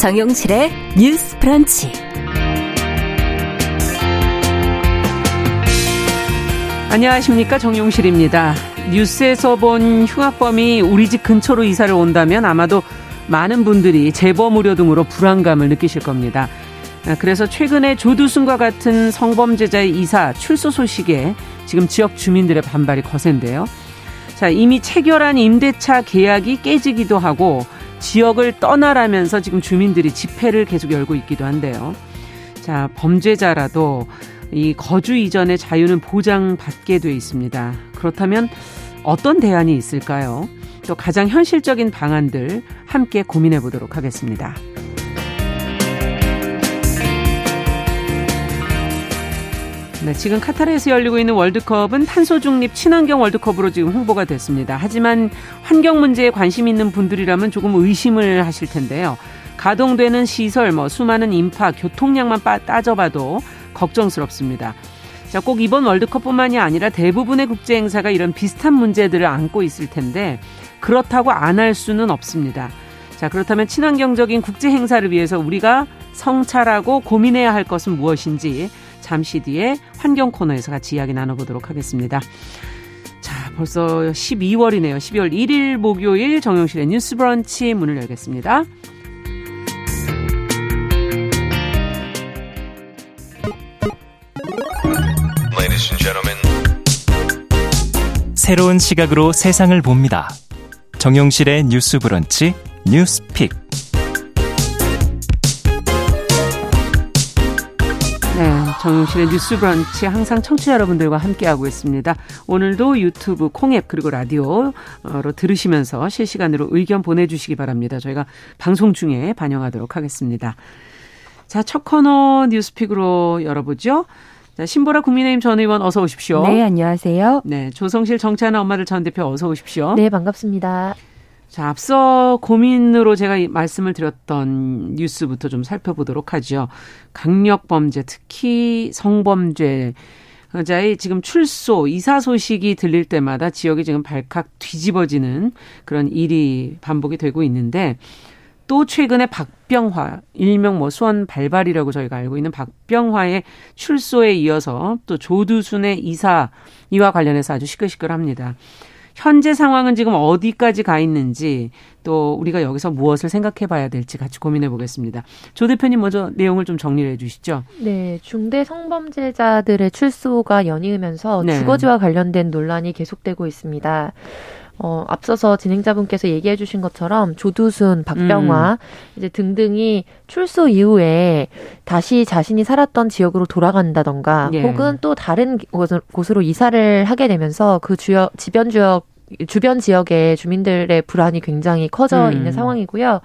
정용실의 뉴스 브런치. 안녕하십니까, 정용실입니다. 뉴스에서 본 흉악범이 우리 집 근처로 이사를 온다면 아마도 많은 분들이 재범 우려 등으로 불안감을 느끼실 겁니다. 그래서 최근에 조두순과 같은 성범죄자의 이사 출소 소식에 지금 지역 주민들의 반발이 거센데요. 자, 이미 체결한 임대차 계약이 깨지기도 하고 지역을 떠나라면서 지금 주민들이 집회를 계속 열고 있기도 한데요. 자, 범죄자라도 이 거주 이전의 자유는 보장받게 돼 있습니다. 그렇다면 어떤 대안이 있을까요? 또 가장 현실적인 방안들 함께 고민해 보도록 하겠습니다. 네, 지금 카타르에서 열리고 있는 월드컵은 탄소 중립 친환경 월드컵으로 지금 홍보가 됐습니다. 하지만 환경 문제에 관심 있는 분들이라면 조금 의심을 하실 텐데요. 가동되는 시설, 수많은 인파, 교통량만 따져봐도 걱정스럽습니다. 자, 꼭 이번 월드컵뿐만이 아니라 대부분의 국제 행사가 이런 비슷한 문제들을 안고 있을 텐데 그렇다고 안 할 수는 없습니다. 자, 그렇다면 친환경적인 국제 행사를 위해서 우리가 성찰하고 고민해야 할 것은 무엇인지 잠시 뒤에 환경 코너에서 같이 이야기 나눠보도록 하겠습니다. 자, 벌써 12월이네요. 12월 1일 목요일 정용실의 뉴스 브런치 문을 열겠습니다. Ladies and gentlemen. 새로운 시각으로 세상을 봅니다. 정용실의 뉴스 브런치 뉴스픽. 정용실의 뉴스 브런치 항상 청취자 여러분들과 함께하고 있습니다. 오늘도 유튜브 콩앱 그리고 라디오로 들으시면서 실시간으로 의견 보내주시기 바랍니다. 저희가 방송 중에 반영하도록 하겠습니다. 자, 첫 코너 뉴스픽으로 열어보죠. 자, 신보라 국민의힘 전 의원 어서 오십시오. 네, 안녕하세요. 네, 조성실 정치하는 엄마들 전 대표 어서 오십시오. 네, 반갑습니다. 자, 앞서 고민으로 제가 말씀을 드렸던 뉴스부터 좀 살펴보도록 하죠. 강력범죄, 특히 성범죄자의 지금 출소, 이사 소식이 들릴 때마다 지역이 지금 발칵 뒤집어지는 그런 일이 반복이 되고 있는데 또 최근에 박병화, 일명 수원 발발이라고 저희가 알고 있는 박병화의 출소에 이어서 또 조두순의 이사, 이와 관련해서 아주 시끌시끌합니다. 현재 상황은 지금 어디까지 가 있는지 또 우리가 여기서 무엇을 생각해 봐야 될지 같이 고민해 보겠습니다. 조 대표님 먼저 내용을 좀 정리를 해 주시죠. 네, 중대 성범죄자들의 출소가 연이으면서 네. 주거지와 관련된 논란이 계속되고 있습니다. 앞서서 진행자분께서 얘기해 주신 것처럼 조두순, 박병화 이제 등등이 출소 이후에 다시 자신이 살았던 지역으로 돌아간다던가 예. 혹은 또 다른 곳으로 이사를 하게 되면서 그 주변 지역의 주민들의 불안이 굉장히 커져 있는 상황이고요.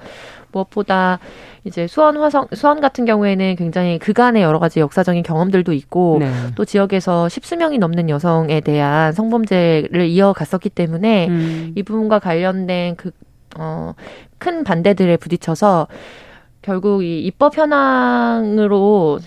무엇보다 이제 수원 같은 경우에는 굉장히 그간의 여러 가지 역사적인 경험들도 있고 네. 또 지역에서 10수명이 넘는 여성에 대한 성범죄를 이어갔었기 때문에 이 부분과 관련된 큰 반대들에 부딪혀서 결국 이 입법 현황으로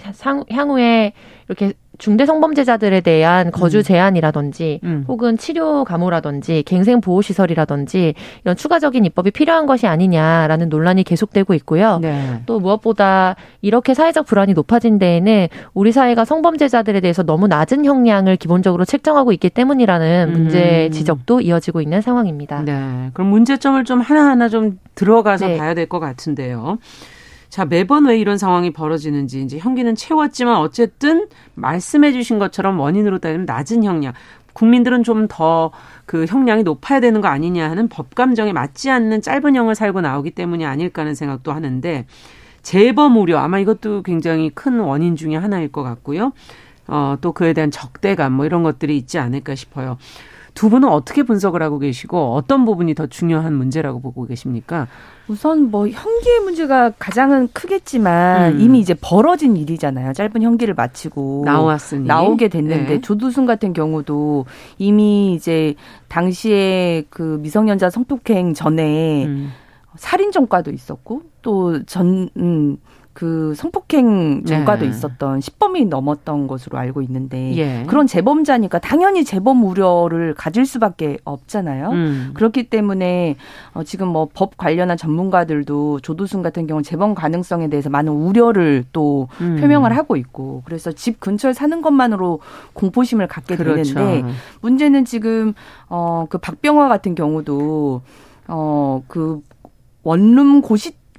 향후에 이렇게 중대 성범죄자들에 대한 거주 제한이라든지 혹은 치료 감호라든지 갱생 보호 시설이라든지 이런 추가적인 입법이 필요한 것이 아니냐라는 논란이 계속되고 있고요. 네. 또 무엇보다 이렇게 사회적 불안이 높아진 데에는 우리 사회가 성범죄자들에 대해서 너무 낮은 형량을 기본적으로 책정하고 있기 때문이라는 문제 지적도 이어지고 있는 상황입니다. 네. 그럼 문제점을 좀 하나하나 좀 들어가서 네. 봐야 될 것 같은데요. 자, 매번 왜 이런 상황이 벌어지는지 이제 형기는 채웠지만 어쨌든 말씀해 주신 것처럼 원인으로 따지면 낮은 형량. 국민들은 좀 더 그 형량이 높아야 되는 거 아니냐 하는 법감정에 맞지 않는 짧은 형을 살고 나오기 때문이 아닐까 하는 생각도 하는데 재범 우려 아마 이것도 굉장히 큰 원인 중에 하나일 것 같고요. 또 그에 대한 적대감 이런 것들이 있지 않을까 싶어요. 두 분은 어떻게 분석을 하고 계시고 어떤 부분이 더 중요한 문제라고 보고 계십니까? 우선 형기의 문제가 가장은 크겠지만 이미 이제 벌어진 일이잖아요. 짧은 형기를 마치고 나오게 됐는데 네. 조두순 같은 경우도 이미 이제 당시에 그 미성년자 성폭행 전에 살인 전과도 있었고 또 그 성폭행 전과도 네. 있었던 10범이 넘었던 것으로 알고 있는데 예. 그런 재범자니까 당연히 재범 우려를 가질 수밖에 없잖아요. 그렇기 때문에 지금 뭐 법 관련한 전문가들도 조두순 같은 경우 재범 가능성에 대해서 많은 우려를 또 표명을 하고 있고 그래서 집 근처에 사는 것만으로 공포심을 갖게 그렇죠. 되는데 문제는 지금 그 박병화 같은 경우도 그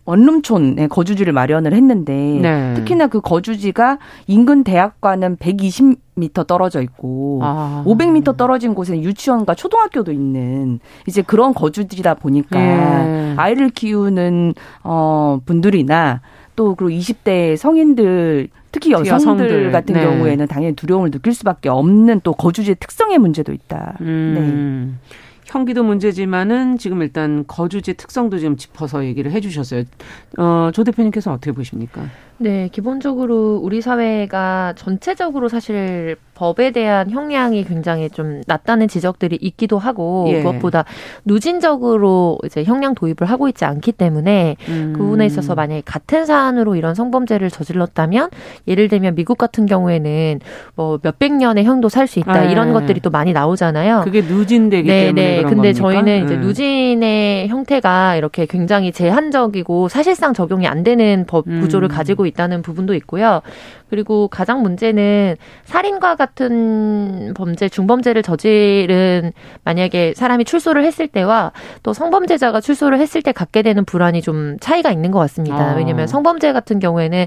원룸촌에 거주지를 마련을 했는데 네. 특히나 그 거주지가 인근 대학과는 120m 떨어져 있고 500m 떨어진 곳에는 유치원과 초등학교도 있는 이제 그런 거주지다 보니까 네. 아이를 키우는 분들이나 또 그리고 20대 성인들 특히 여성들 같은 네. 경우에는 당연히 두려움을 느낄 수밖에 없는 또 거주지의 특성의 문제도 있다. 네. 형기도 문제지만은 지금 일단 거주지 특성도 지금 짚어서 얘기를 해 주셨어요. 조 대표님께서 어떻게 보십니까? 네, 기본적으로 우리 사회가 전체적으로 사실 법에 대한 형량이 굉장히 좀 낮다는 지적들이 있기도 하고 예. 무엇보다 누진적으로 이제 형량 도입을 하고 있지 않기 때문에 그 부분에 있어서 만약에 같은 사안으로 이런 성범죄를 저질렀다면 예를 들면 미국 같은 경우에는 뭐 몇백 년의 형도 살 수 있다 아, 이런 것들이 또 많이 나오잖아요. 그게 누진되기 때문에 그런 겁니까? 근데 저희는 이제 누진의 형태가 이렇게 굉장히 제한적이고 사실상 적용이 안 되는 법 구조를 가지고 있다는 부분도 있고요. 그리고 가장 문제는 살인과 같은 범죄, 중범죄를 저지른 만약에 사람이 출소를 했을 때와 또 성범죄자가 출소를 했을 때 갖게 되는 불안이 좀 차이가 있는 것 같습니다. 왜냐하면 성범죄 같은 경우에는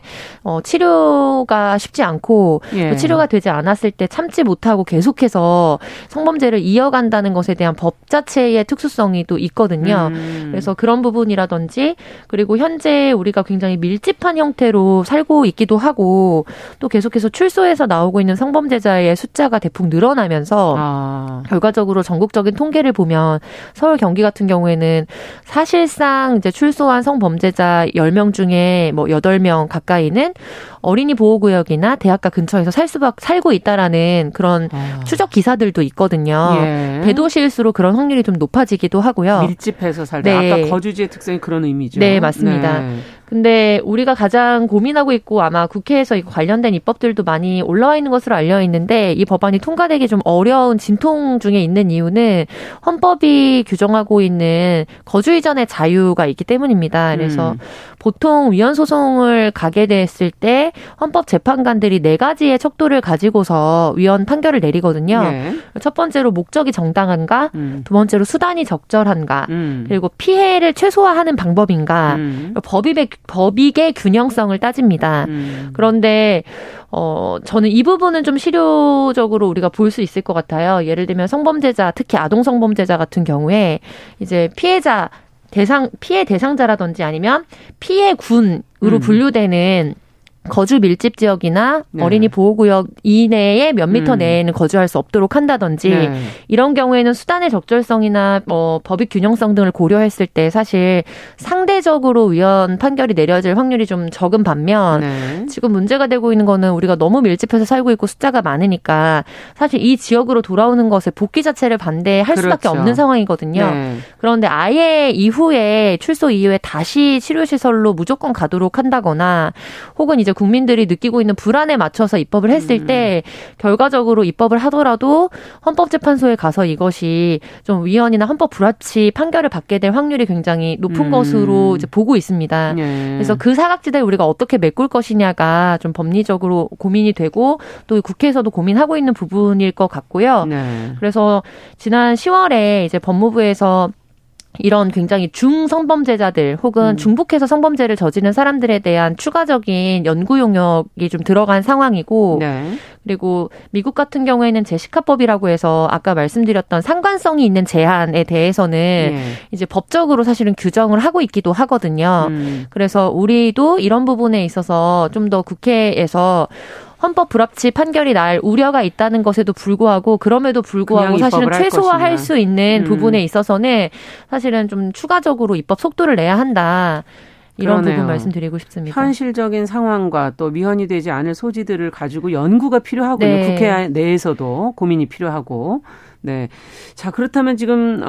치료가 쉽지 않고 예. 또 치료가 되지 않았을 때 참지 못하고 계속해서 성범죄를 이어간다는 것에 대한 법 자체의 특수성이 또 있거든요. 그래서 그런 부분이라든지 그리고 현재 우리가 굉장히 밀집한 형태로 살고 있기도 하고 또 계속해서 출소해서 나오고 있는 성범죄자의 숫자가 대폭 늘어나면서 결과적으로 전국적인 통계를 보면 서울, 경기 같은 경우에는 사실상 이제 출소한 성범죄자 10명 중에 뭐 8명 가까이는 어린이 보호구역이나 대학가 근처에서 살고 있다라는 그런 추적 기사들도 있거든요. 예. 대도시일수록 그런 확률이 좀 높아지기도 하고요. 밀집해서 살다. 네. 아까 거주지의 특성이 그런 의미죠. 네, 맞습니다. 네. 근데 우리가 가장 고민하고 있고 아마 국회에서 관련된 입법들도 많이 올라와 있는 것으로 알려 있는데 이 법안이 통과되기 좀 어려운 진통 중에 있는 이유는 헌법이 규정하고 있는 거주 이전의 자유가 있기 때문입니다. 그래서 보통 위헌 소송을 가게 됐을 때 헌법 재판관들이 4가지의 척도를 가지고서 위헌 판결을 내리거든요. 네. 첫 번째로 목적이 정당한가, 두 번째로 수단이 적절한가, 그리고 피해를 최소화하는 방법인가, 법익의 균형성을 따집니다. 그런데 저는 이 부분은 좀 실효적으로 우리가 볼 수 있을 것 같아요. 예를 들면 성범죄자, 특히 아동 성범죄자 같은 경우에 이제 피해 대상자라든지 아니면 피해군으로 분류되는 거주 밀집 지역이나 네. 어린이 보호구역 이내에 몇 미터 내에는 거주할 수 없도록 한다든지 네. 이런 경우에는 수단의 적절성이나 법익 균형성 등을 고려했을 때 사실 상대적으로 위헌 판결이 내려질 확률이 좀 적은 반면 네. 지금 문제가 되고 있는 거는 우리가 너무 밀집해서 살고 있고 숫자가 많으니까 사실 이 지역으로 돌아오는 것에 복귀 자체를 반대할 그렇죠. 수밖에 없는 상황이거든요. 네. 그런데 아예 이후에 출소 이후에 다시 치료시설로 무조건 가도록 한다거나 혹은 이제 국민들이 느끼고 있는 불안에 맞춰서 입법을 했을 때 결과적으로 입법을 하더라도 헌법재판소에 가서 이것이 좀 위헌이나 헌법 불합치 판결을 받게 될 확률이 굉장히 높은 것으로 이제 보고 있습니다. 예. 그래서 그 사각지대를 우리가 어떻게 메꿀 것이냐가 좀 법리적으로 고민이 되고 또 국회에서도 고민하고 있는 부분일 것 같고요. 네. 그래서 지난 10월에 이제 법무부에서 이런 굉장히 중성범죄자들 혹은 중복해서 성범죄를 저지른 사람들에 대한 추가적인 연구 용역이 좀 들어간 상황이고 네. 그리고 미국 같은 경우에는 제시카법이라고 해서 아까 말씀드렸던 상관성이 있는 제한에 대해서는 네. 이제 법적으로 사실은 규정을 하고 있기도 하거든요. 그래서 우리도 이런 부분에 있어서 좀 더 국회에서 헌법 불합치 판결이 날 우려가 있다는 것에도 불구하고 그럼에도 불구하고 사실은 최소화할 수 있는 부분에 있어서는 사실은 좀 추가적으로 입법 속도를 내야 한다. 이런 그러네요. 부분 말씀드리고 싶습니다. 현실적인 상황과 또 미헌이 되지 않을 소지들을 가지고 연구가 필요하고요. 네. 국회 내에서도 고민이 필요하고. 네. 자, 그렇다면 지금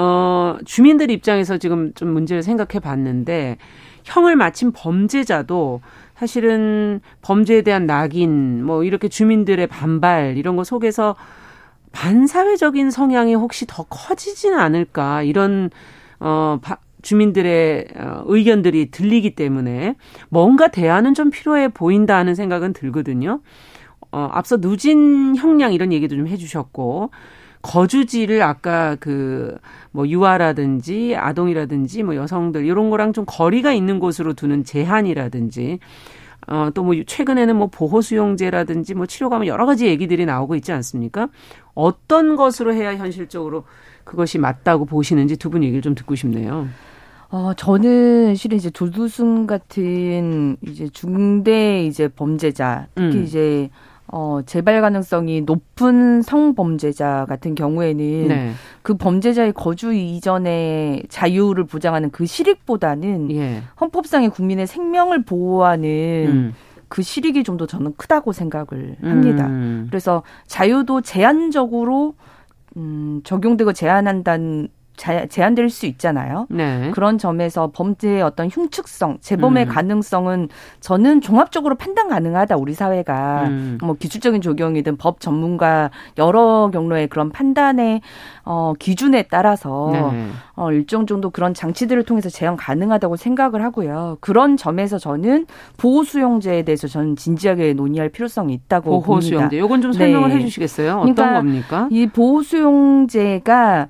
주민들 입장에서 지금 좀 문제를 생각해 봤는데 형을 마친 범죄자도 사실은 범죄에 대한 낙인, 뭐 이렇게 주민들의 반발 이런 거 속에서 반사회적인 성향이 혹시 더 커지지는 않을까 이런 주민들의 의견들이 들리기 때문에 뭔가 대안은 좀 필요해 보인다 하는 생각은 들거든요. 앞서 누진 형량 이런 얘기도 좀 해주셨고 거주지를 아까 그 뭐 유아라든지 아동이라든지 뭐 여성들 이런 거랑 좀 거리가 있는 곳으로 두는 제한이라든지 또 뭐 최근에는 뭐 보호 수용제라든지 뭐 치료감 여러 가지 얘기들이 나오고 있지 않습니까? 어떤 것으로 해야 현실적으로 그것이 맞다고 보시는지 두 분 얘기를 좀 듣고 싶네요. 저는 실은 이제 조두순 같은 이제 중대 이제 범죄자 특히 이제 재발 가능성이 높은 성범죄자 같은 경우에는 네. 그 범죄자의 거주 이전의 자유를 보장하는 그 실익보다는 예. 헌법상의 국민의 생명을 보호하는 그 실익이 좀 더 저는 크다고 생각을 합니다. 그래서 자유도 제한적으로 적용되고 제한될 수 있잖아요. 네. 그런 점에서 범죄의 어떤 흉측성, 재범의 가능성은 저는 종합적으로 판단 가능하다. 우리 사회가 뭐 기술적인 적용이든 법 전문가 여러 경로의 그런 판단의 기준에 따라서 네. 일정 정도 그런 장치들을 통해서 제한 가능하다고 생각을 하고요. 그런 점에서 저는 보호 수용제에 대해서 저는 진지하게 논의할 필요성이 있다고 보호 봅니다. 보호 수용제, 이건 좀 설명을 네. 해주시겠어요? 어떤 그러니까 겁니까? 이 보호 수용제가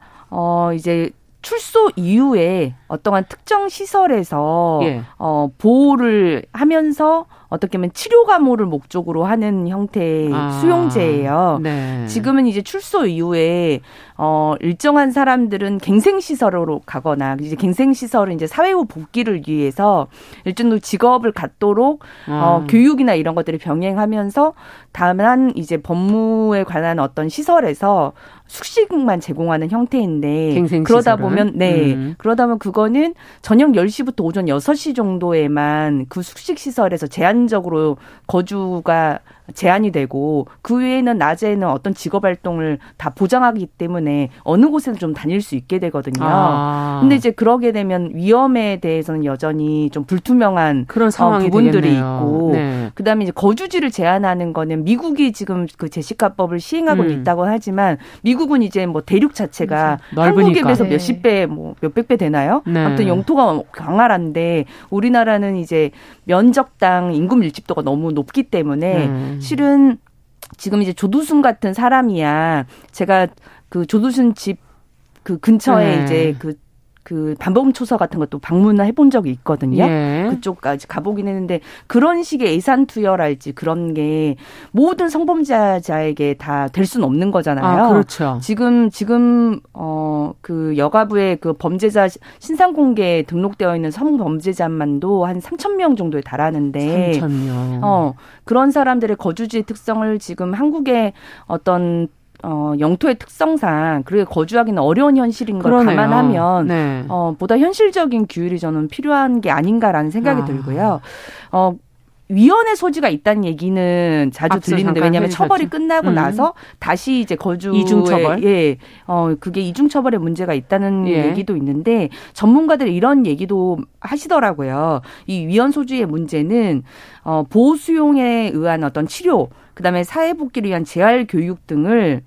이제 출소 이후에 어떠한 특정 시설에서 예. 보호를 하면서 어떻게 보면 치료 감호를 목적으로 하는 형태의 수용제예요. 네. 지금은 이제 출소 이후에 일정한 사람들은 갱생시설로 가거나 이제 갱생시설은 이제 사회 후 복귀를 위해서 일정 정도 직업을 갖도록 교육이나 이런 것들을 병행하면서 다만 이제 법무에 관한 어떤 시설에서 숙식만 제공하는 형태인데 그러다 보면 네 그러다 보면 그거는 저녁 10시부터 오전 6시 정도에만 그 숙식 시설에서 제한적으로 거주가 제한이 되고 그 외에는 낮에는 어떤 직업 활동을 다 보장하기 때문에 어느 곳에도 좀 다닐 수 있게 되거든요. 근데 이제 그러게 되면 위험에 대해서는 여전히 좀 불투명한 그런 상황이 부분들이 되겠네요. 있고 네. 그다음에 이제 거주지를 제한하는 거는 미국이 지금 그 제시카법을 시행하고 있다고 하지만 미국은 이제 뭐 대륙 자체가 한국에 비해서 네. 몇십 배, 뭐 몇백 배 되나요? 네. 아무튼 영토가 광활한데 우리나라는 이제 면적당 인구 밀집도가 너무 높기 때문에 실은 지금 이제 조두순 같은 사람이야. 제가 그 조두순 집 그 근처에 네. 이제 그 반범초서 같은 것도 방문을 해본 적이 있거든요. 예. 그쪽까지 가보긴 했는데 그런 식의 예산 투여랄지 그런 게 모든 성범죄자에게 다 될 수는 없는 거잖아요. 그렇죠. 지금 그 여가부의 그 범죄자 신상 공개에 등록되어 있는 성범죄자만도 한 3,000명 정도에 달하는데 3,000명. 그런 사람들의 거주지의 특성을 지금 한국의 어떤 영토의 특성상 그렇게 거주하기는 어려운 현실인 걸 그러네요. 감안하면 네. 보다 현실적인 규율이 저는 필요한 게 아닌가라는 생각이 들고요. 위헌의 소지가 있다는 얘기는 자주 들리는데 왜냐하면 해주셨죠. 처벌이 끝나고 나서 다시 이제 거주에 이중처벌? 예, 그게 이중처벌의 문제가 있다는 예. 얘기도 있는데 전문가들 이런 얘기도 하시더라고요. 이 위헌 소지의 문제는 보호 수용에 의한 어떤 치료 그다음에 사회복귀를 위한 재활교육 등을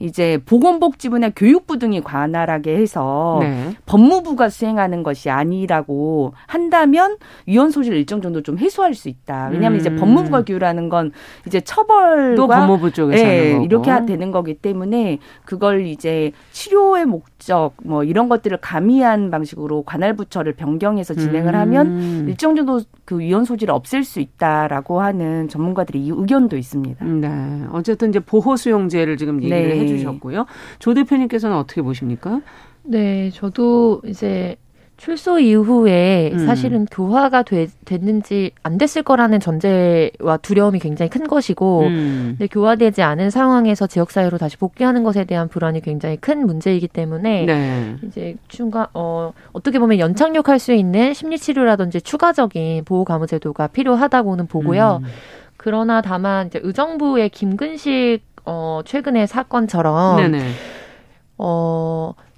이제 보건복지부나 교육부 등이 관할하게 해서 네. 법무부가 수행하는 것이 아니라고 한다면 위헌 소지를 일정 정도 좀 해소할 수 있다. 왜냐하면 이제 법무부가 규율하는 건 이제 처벌과 법무부 쪽에서 예, 하는 이렇게 되는 거기 때문에 그걸 이제 치료의 목적 뭐 이런 것들을 가미한 방식으로 관할 부처를 변경해서 진행을 하면 일정 정도 그 위헌 소지를 없앨 수 있다라고 하는 전문가들의 이 의견도 있습니다. 네, 어쨌든 이제 보호 수용제를 지금 얘기를 네. 주셨고요. 조 대표님께서는 어떻게 보십니까? 네, 저도 이제 출소 이후에 사실은 교화가 됐는지 안 됐을 거라는 전제와 두려움이 굉장히 큰 것이고 근데 교화되지 않은 상황에서 지역사회로 다시 복귀하는 것에 대한 불안이 굉장히 큰 문제이기 때문에 네. 이제 어떻게 보면 연착륙할 수 있는 심리치료라든지 추가적인 보호감호제도가 필요하다고는 보고요. 그러나 다만 이제 의정부의 김근식 최근의 사건처럼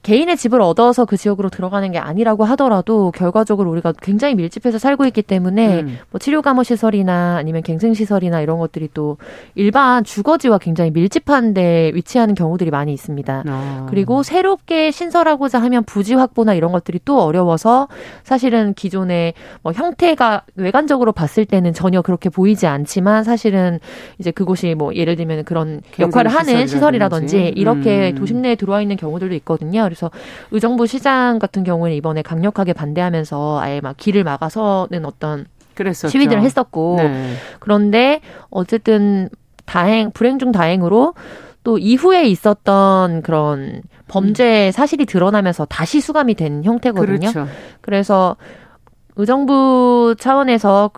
개인의 집을 얻어서 그 지역으로 들어가는 게 아니라고 하더라도 결과적으로 우리가 굉장히 밀집해서 살고 있기 때문에 뭐 치료감호시설이나 아니면 갱생시설이나 이런 것들이 또 일반 주거지와 굉장히 밀집한 데 위치하는 경우들이 많이 있습니다. 아. 그리고 새롭게 신설하고자 하면 부지 확보나 이런 것들이 또 어려워서 사실은 기존의 뭐 형태가 외관적으로 봤을 때는 전혀 그렇게 보이지 않지만 사실은 이제 그곳이 뭐 예를 들면 그런 역할을 하는 시설이라든지 이렇게 도심 내에 들어와 있는 경우들도 있거든요. 그래서 의정부 시장 같은 경우에는 이번에 강력하게 반대하면서 아예 막 길을 막아서는 어떤 그랬었죠. 시위들을 했었고 네. 그런데 어쨌든 불행 중 다행으로 또 이후에 있었던 그런 범죄 사실이 드러나면서 다시 수감이 된 형태거든요. 그렇죠. 그래서 의정부 차원에서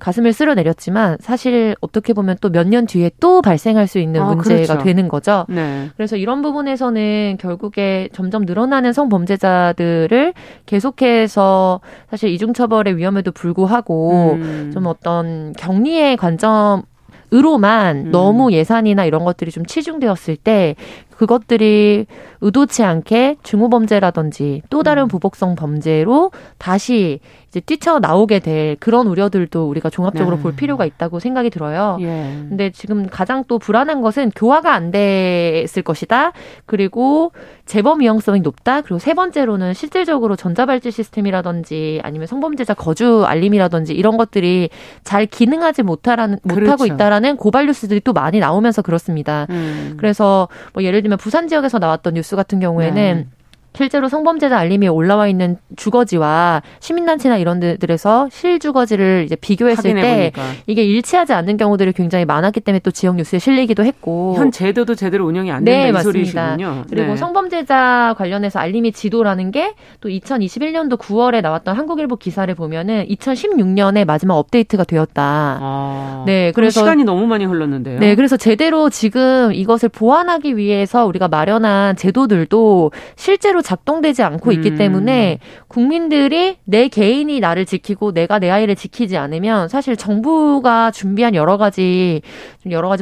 가슴을 쓸어내렸지만 사실 어떻게 보면 또 몇 년 뒤에 또 발생할 수 있는 문제가 그렇죠. 되는 거죠. 네. 그래서 이런 부분에서는 결국에 점점 늘어나는 성범죄자들을 계속해서 사실 이중처벌의 위험에도 불구하고 좀 어떤 격리의 관점으로만 너무 예산이나 이런 것들이 좀 치중되었을 때 그것들이 의도치 않게 중후범죄라든지 또 다른 부복성 범죄로 다시 이제 뛰쳐나오게 될 그런 우려들도 우리가 종합적으로 네. 볼 필요가 있다고 생각이 들어요. 그런데 예. 지금 가장 또 불안한 것은 교화가 안 됐을 것이다. 그리고 재범 위험성이 높다. 그리고 세 번째로는 실질적으로 전자발찌 시스템이라든지 아니면 성범죄자 거주 알림이라든지 이런 것들이 잘 기능하지 못하고 있다라는 고발 뉴스들이 또 많이 나오면서 그렇습니다. 그래서 뭐 예를 들면 부산 지역에서 나왔던 뉴스 같은 경우에는 네. 실제로 성범죄자 알림이 올라와 있는 주거지와 시민단체나 이런 데들에서 실주거지를 이제 비교했을 때 이게 일치하지 않는 경우들이 굉장히 많았기 때문에 또 지역 뉴스에 실리기도 했고 현 제도도 제대로 운영이 안 된다 네, 이 맞습니다. 소리시군요. 그리고 네. 성범죄자 관련해서 알림이 지도라는 게 또 2021년도 9월에 나왔던 한국일보 기사를 보면은 2016년에 마지막 업데이트가 되었다. 아, 네, 그래서 시간이 너무 많이 흘렀는데요. 네, 그래서 제대로 지금 이것을 보완하기 위해서 우리가 마련한 제도들도 실제로 작동되지 않고 있기 때문에 국민들이 내 개인이 나를 지키고 내가 내 아이를 지키지 않으면 사실 정부가 준비한 여러 가지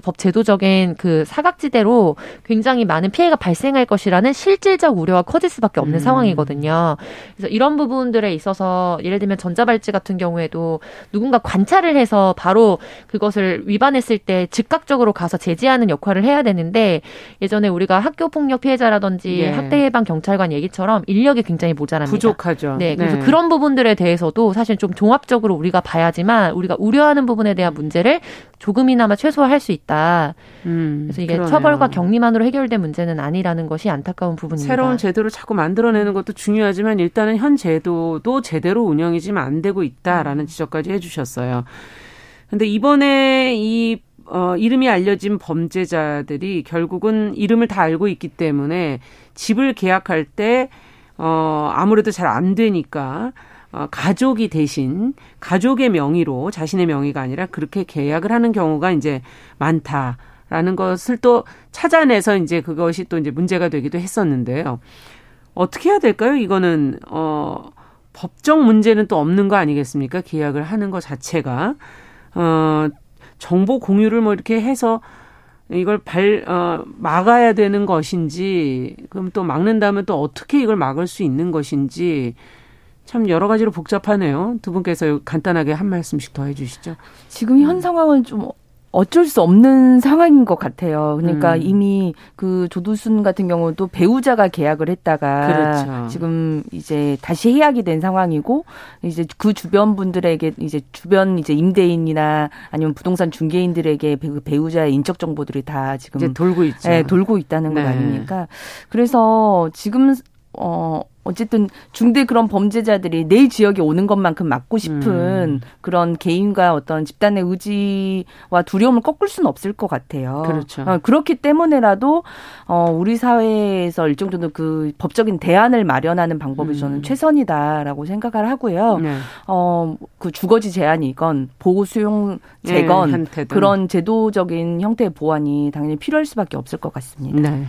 법 제도적인 그 사각지대로 굉장히 많은 피해가 발생할 것이라는 실질적 우려가 커질 수밖에 없는 상황이거든요. 그래서 이런 부분들에 있어서 예를 들면 전자발찌 같은 경우에도 누군가 관찰을 해서 바로 그것을 위반했을 때 즉각적으로 가서 제지하는 역할을 해야 되는데 예전에 우리가 학교폭력 피해자라든지 예. 학대예방 경찰관 얘기처럼 인력이 굉장히 모자랍니다. 부족하죠. 네, 그래서 네. 그런 부분들에 대해서도 사실 좀 종합적으로 우리가 봐야지만 우리가 우려하는 부분에 대한 문제를 조금이나마 최소화할 수 있다. 그래서 이게 그러네요. 처벌과 격리만으로 해결된 문제는 아니라는 것이 안타까운 부분입니다. 새로운 제도를 자꾸 만들어내는 것도 중요하지만 일단은 현 제도도 제대로 운영이 지금 안 되고 있다라는 지적까지 해주셨어요. 그런데 이번에 이 이름이 알려진 범죄자들이 결국은 이름을 다 알고 있기 때문에 집을 계약할 때 아무래도 잘 안 되니까 가족이 대신 가족의 명의로 자신의 명의가 아니라 그렇게 계약을 하는 경우가 이제 많다라는 것을 또 찾아내서 이제 그것이 또 이제 문제가 되기도 했었는데요. 어떻게 해야 될까요? 이거는 법적 문제는 또 없는 거 아니겠습니까? 계약을 하는 것 자체가 정보 공유를 뭐 이렇게 해서 이걸 막아야 되는 것인지, 그럼 또 막는다면 또 어떻게 이걸 막을 수 있는 것인지, 참 여러 가지로 복잡하네요. 두 분께서 간단하게 한 말씀씩 더 해주시죠. 지금 현 상황은 좀 어쩔 수 없는 상황인 것 같아요. 그러니까 이미 그 조두순 같은 경우도 배우자가 계약을 했다가 그렇죠. 지금 이제 다시 해약이 된 상황이고 이제 그 주변 분들에게 이제 주변 이제 임대인이나 아니면 부동산 중개인들에게 배우자의 인적 정보들이 다 지금 이제 돌고 있죠. 네, 돌고 있다는 네. 것 아닙니까? 그래서 지금 어쨌든 중대 그런 범죄자들이 내 지역에 오는 것만큼 막고 싶은 그런 개인과 어떤 집단의 의지와 두려움을 꺾을 수는 없을 것 같아요. 그렇죠. 그렇기 때문에라도 우리 사회에서 일정 정도 그 법적인 대안을 마련하는 방법이 저는 최선이다라고 생각을 하고요. 네. 그 주거지 제한이건 보호 수용 제건 네, 그런 제도적인 형태의 보완이 당연히 필요할 수밖에 없을 것 같습니다. 네.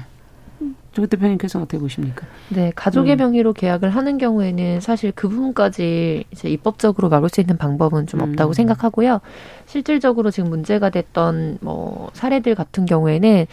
조 대표님께서는 어떻게 보십니까? 네, 가족의 명의로 계약을 하는 경우에는 사실 그 부분까지 이제 입법적으로 막을 수 있는 방법은 좀 없다고 생각하고요. 실질적으로 지금 문제가 됐던 뭐 사례들 같은 경우에는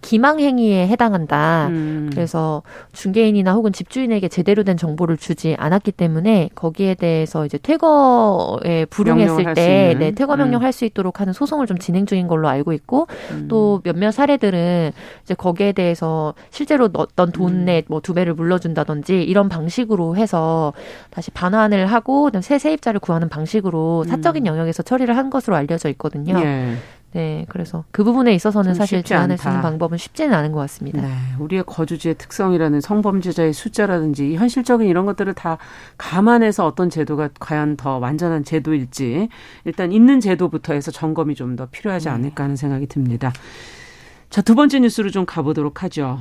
기망행위에 해당한다. 그래서 중개인이나 혹은 집주인에게 제대로 된 정보를 주지 않았기 때문에 거기에 대해서 이제 퇴거에 불응했을 때 네, 퇴거 명령할 수 있도록 하는 소송을 좀 진행 중인 걸로 알고 있고 또 몇몇 사례들은 이제 거기에 대해서 실제로 넣었던 돈의 뭐 2배를 물러준다든지 이런 방식으로 해서 다시 반환을 하고 새 세입자를 구하는 방식으로 사적인 영역에서 처리를 한 것으로 알려져 있거든요. 예. 네, 그래서 그 부분에 있어서는 사실 제한을 쓰는 방법은 쉽지는 않은 것 같습니다. 네, 우리의 거주지의 특성이라는 성범죄자의 숫자라든지 현실적인 이런 것들을 다 감안해서 어떤 제도가 과연 더 완전한 제도일지 일단 있는 제도부터 해서 점검이 좀 더 필요하지 않을까 하는 생각이 듭니다. 자, 두 번째 뉴스로 좀 가보도록 하죠.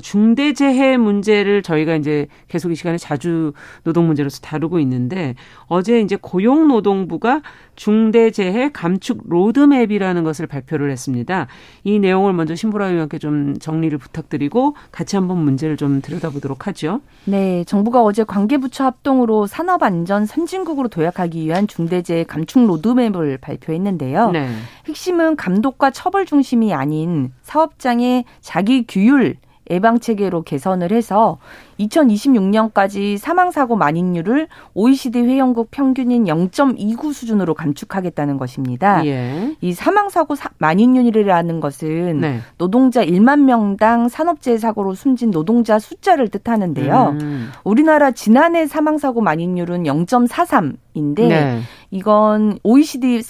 중대재해 문제를 저희가 이제 계속 이 시간에 자주 노동 문제로서 다루고 있는데 어제 이제 고용노동부가 중대재해 감축 로드맵이라는 것을 발표를 했습니다. 이 내용을 먼저 신보라 의원께 좀 정리를 부탁드리고 같이 한번 문제를 좀 들여다보도록 하죠. 네, 정부가 어제 관계부처 합동으로 산업안전 선진국으로 도약하기 위한 중대재해 감축 로드맵을 발표했는데요. 네. 핵심은 감독과 처벌 중심이 아닌 사업장의 자기 규율 예방 체계로 개선을 해서 2026년까지 사망사고 만인율을 OECD 회원국 평균인 0.29 수준으로 감축하겠다는 것입니다. 예. 이 사망사고 만인율이라는 것은 네. 노동자 1만 명당 산업재해 사고로 숨진 노동자 숫자를 뜻하는데요. 우리나라 지난해 사망사고 만인율은 0.43인데 네. 이건 OECD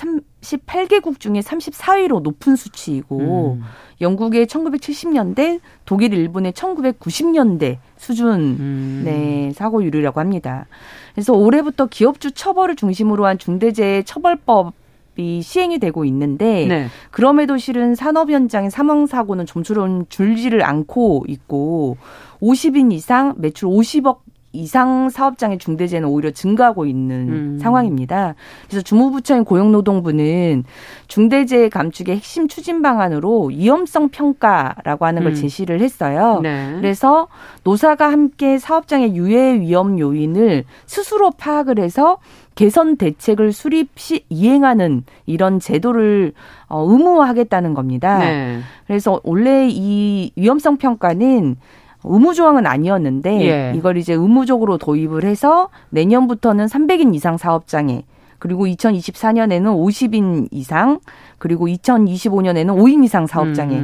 18개국 중에 34위로 높은 수치이고 영국의 1970년대, 독일, 일본의 1990년대 수준 네, 사고율이라고 합니다. 그래서 올해부터 기업주 처벌을 중심으로 한 중대재해 처벌법이 시행이 되고 있는데 네. 그럼에도 실은 산업 현장의 사망사고는 좀처럼 줄지를 않고 있고 50인 이상 매출 50억 이상 사업장의 중대재해는 오히려 증가하고 있는 상황입니다. 그래서 주무부처인 고용노동부는 중대재해 감축의 핵심 추진 방안으로 위험성 평가라고 하는 걸 제시를 했어요. 네. 그래서 노사가 함께 사업장의 유해 위험 요인을 스스로 파악을 해서 개선 대책을 수립 시 이행하는 이런 제도를 의무화하겠다는 겁니다. 네. 그래서 원래 이 위험성 평가는 의무 조항은 아니었는데 예. 이걸 이제 의무적으로 도입을 해서 내년부터는 300인 이상 사업장에 그리고 2024년에는 50인 이상 그리고 2025년에는 5인 이상 사업장에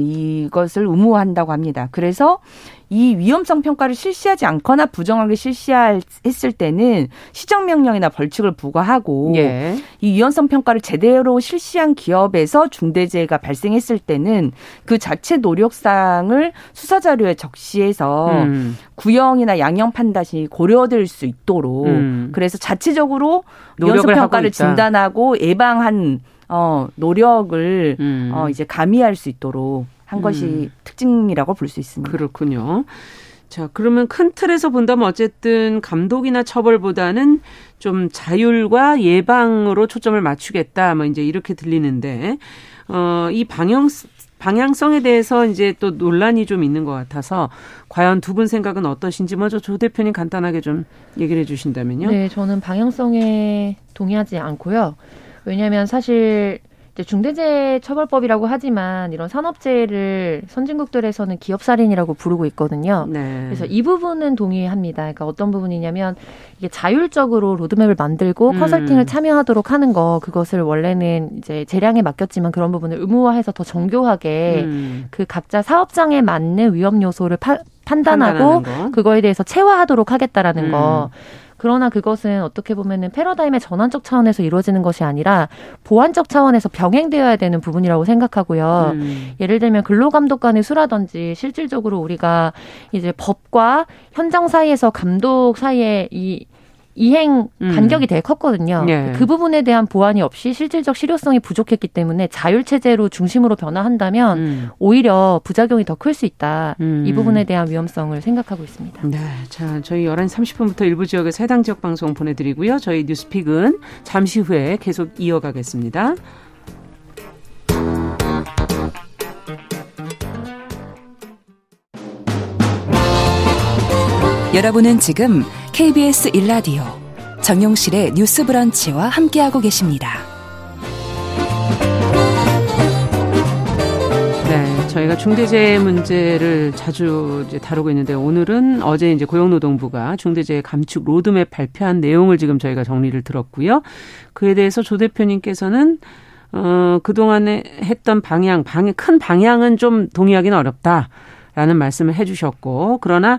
이것을 의무화한다고 합니다. 그래서 이 위험성 평가를 실시하지 않거나 부정하게 실시했을 때는 시정명령이나 벌칙을 부과하고 예. 이 위험성 평가를 제대로 실시한 기업에서 중대재해가 발생했을 때는 그 자체 노력사항을 수사자료에 적시해서 구형이나 양형판 다시 고려될 수 있도록 그래서 자체적으로 위험성 평가를 진단하고 예방한 노력을 이제 가미할 수 있도록 한 것이 특징이라고 볼 수 있습니다. 그렇군요. 자, 그러면 큰 틀에서 본다면 어쨌든 감독이나 처벌보다는 좀 자율과 예방으로 초점을 맞추겠다. 뭐 이제 이렇게 들리는데 이 방향성에 대해서 이제 또 논란이 좀 있는 것 같아서 과연 두 분 생각은 어떠신지 먼저 조 대표님 간단하게 좀 얘기를 해 주신다면요. 네, 저는 방향성에 동의하지 않고요. 왜냐하면 사실 중대재해 처벌법이라고 하지만 이런 산업재해를 선진국들에서는 기업살인이라고 부르고 있거든요. 네. 그래서 이 부분은 동의합니다. 그러니까 어떤 부분이냐면 이게 자율적으로 로드맵을 만들고 컨설팅을 참여하도록 하는 거 그것을 원래는 이제 재량에 맡겼지만 그런 부분을 의무화해서 더 정교하게 그 각자 사업장에 맞는 위험 요소를 판단하고 그거에 대해서 체화하도록 하겠다라는 거. 그러나 그것은 어떻게 보면은 패러다임의 전환적 차원에서 이루어지는 것이 아니라 보완적 차원에서 병행되어야 되는 부분이라고 생각하고요. 예를 들면 근로감독 간의 수라든지 실질적으로 우리가 이제 법과 현장 사이에서 감독 사이에 이 이행 간격이 되게 컸거든요. 예. 그 부분에 대한 보완이 없이 실질적 실효성이 부족했기 때문에 자율체제로 중심으로 변화한다면 오히려 부작용이 더 클 수 있다. 이 부분에 대한 위험성을 생각하고 있습니다. 네, 자, 저희 11시 30분부터 일부 지역에서 해당 지역 방송 보내드리고요. 저희 뉴스픽은 잠시 후에 계속 이어가겠습니다. 여러분은 지금 KBS 1라디오 정용실의 뉴스 브런치와 함께하고 계십니다. 네, 저희가 중대재해 문제를 자주 이제 다루고 있는데 오늘은 어제 이제 고용노동부가 중대재해 감축 로드맵 발표한 내용을 지금 저희가 정리를 들었고요. 그에 대해서 조 대표님께서는 그동안에 했던 방향, 큰 방향은 좀 동의하기는 어렵다라는 말씀을 해주셨고, 그러나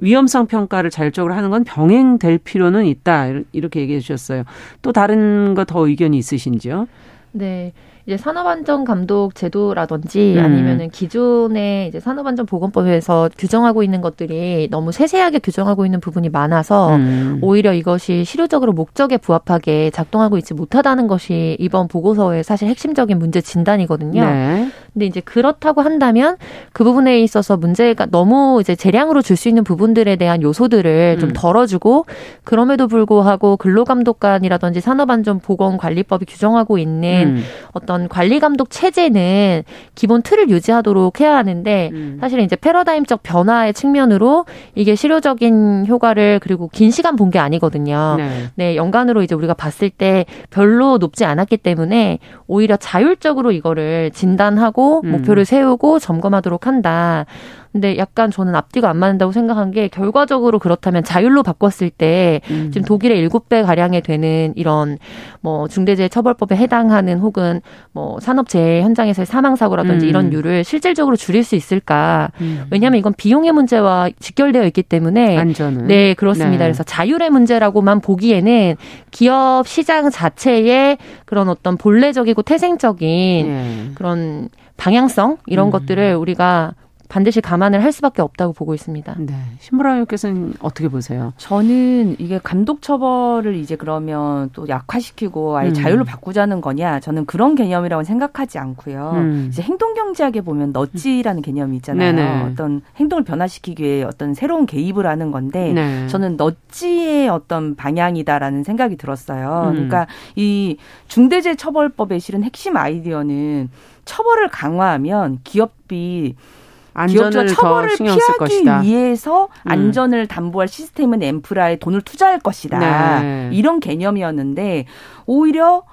위험성 평가를 자율적으로 하는 건 병행될 필요는 있다, 이렇게 얘기해 주셨어요. 또 다른 거 더 의견이 있으신지요? 네. 이제 산업안전 감독 제도라든지 아니면은 기존의 이제 산업안전 보건법에서 규정하고 있는 것들이 너무 세세하게 규정하고 있는 부분이 많아서 오히려 이것이 실효적으로 목적에 부합하게 작동하고 있지 못하다는 것이 이번 보고서의 사실 핵심적인 문제 진단이거든요. 네. 근데 이제 그렇다고 한다면 그 부분에 있어서 문제가 너무 이제 재량으로 줄 수 있는 부분들에 대한 요소들을 좀 덜어주고, 그럼에도 불구하고 근로감독관이라든지 산업안전보건관리법이 규정하고 있는 어떤 관리감독 체제는 기본 틀을 유지하도록 해야 하는데 사실은 이제 패러다임적 변화의 측면으로 이게 실효적인 효과를 그리고 긴 시간 본 게 아니거든요. 네, 연간으로 이제 우리가 봤을 때 별로 높지 않았기 때문에 오히려 자율적으로 이거를 진단하고 목표를 세우고 점검하도록 한다. 근데 약간 저는 앞뒤가 안 맞는다고 생각한 게, 결과적으로 그렇다면 자율로 바꿨을 때 지금 독일의 7배 가량에 되는 이런 뭐 중대재해 처벌법에 해당하는 혹은 뭐 산업재해 현장에서의 사망 사고라든지 이런 류를 실질적으로 줄일 수 있을까? 왜냐하면 이건 비용의 문제와 직결되어 있기 때문에 안전은. 네, 그렇습니다. 네. 그래서 자율의 문제라고만 보기에는 기업 시장 자체의 그런 어떤 본래적이고 태생적인 그런 방향성 이런 것들을 우리가 반드시 감안을 할 수밖에 없다고 보고 있습니다. 네, 신보라 의원께서는 어떻게 보세요? 저는 이게 감독 처벌을 이제 그러면 또 약화시키고 아예 자율로 바꾸자는 거냐, 저는 그런 개념이라고 생각하지 않고요. 이제 행동 경제학에 보면 너치라는 개념이 있잖아요. 네네. 어떤 행동을 변화시키기 위해 어떤 새로운 개입을 하는 건데, 네. 저는 너치의 어떤 방향이다라는 생각이 들었어요. 그러니까 이 중대재해 처벌법의 실은 핵심 아이디어는 처벌을 강화하면 기업이 기업주가 처벌을 피하기 것이다. 위해서 안전을 담보할 시스템은 엠프라에 돈을 투자할 것이다. 네. 이런 개념이었는데 오히려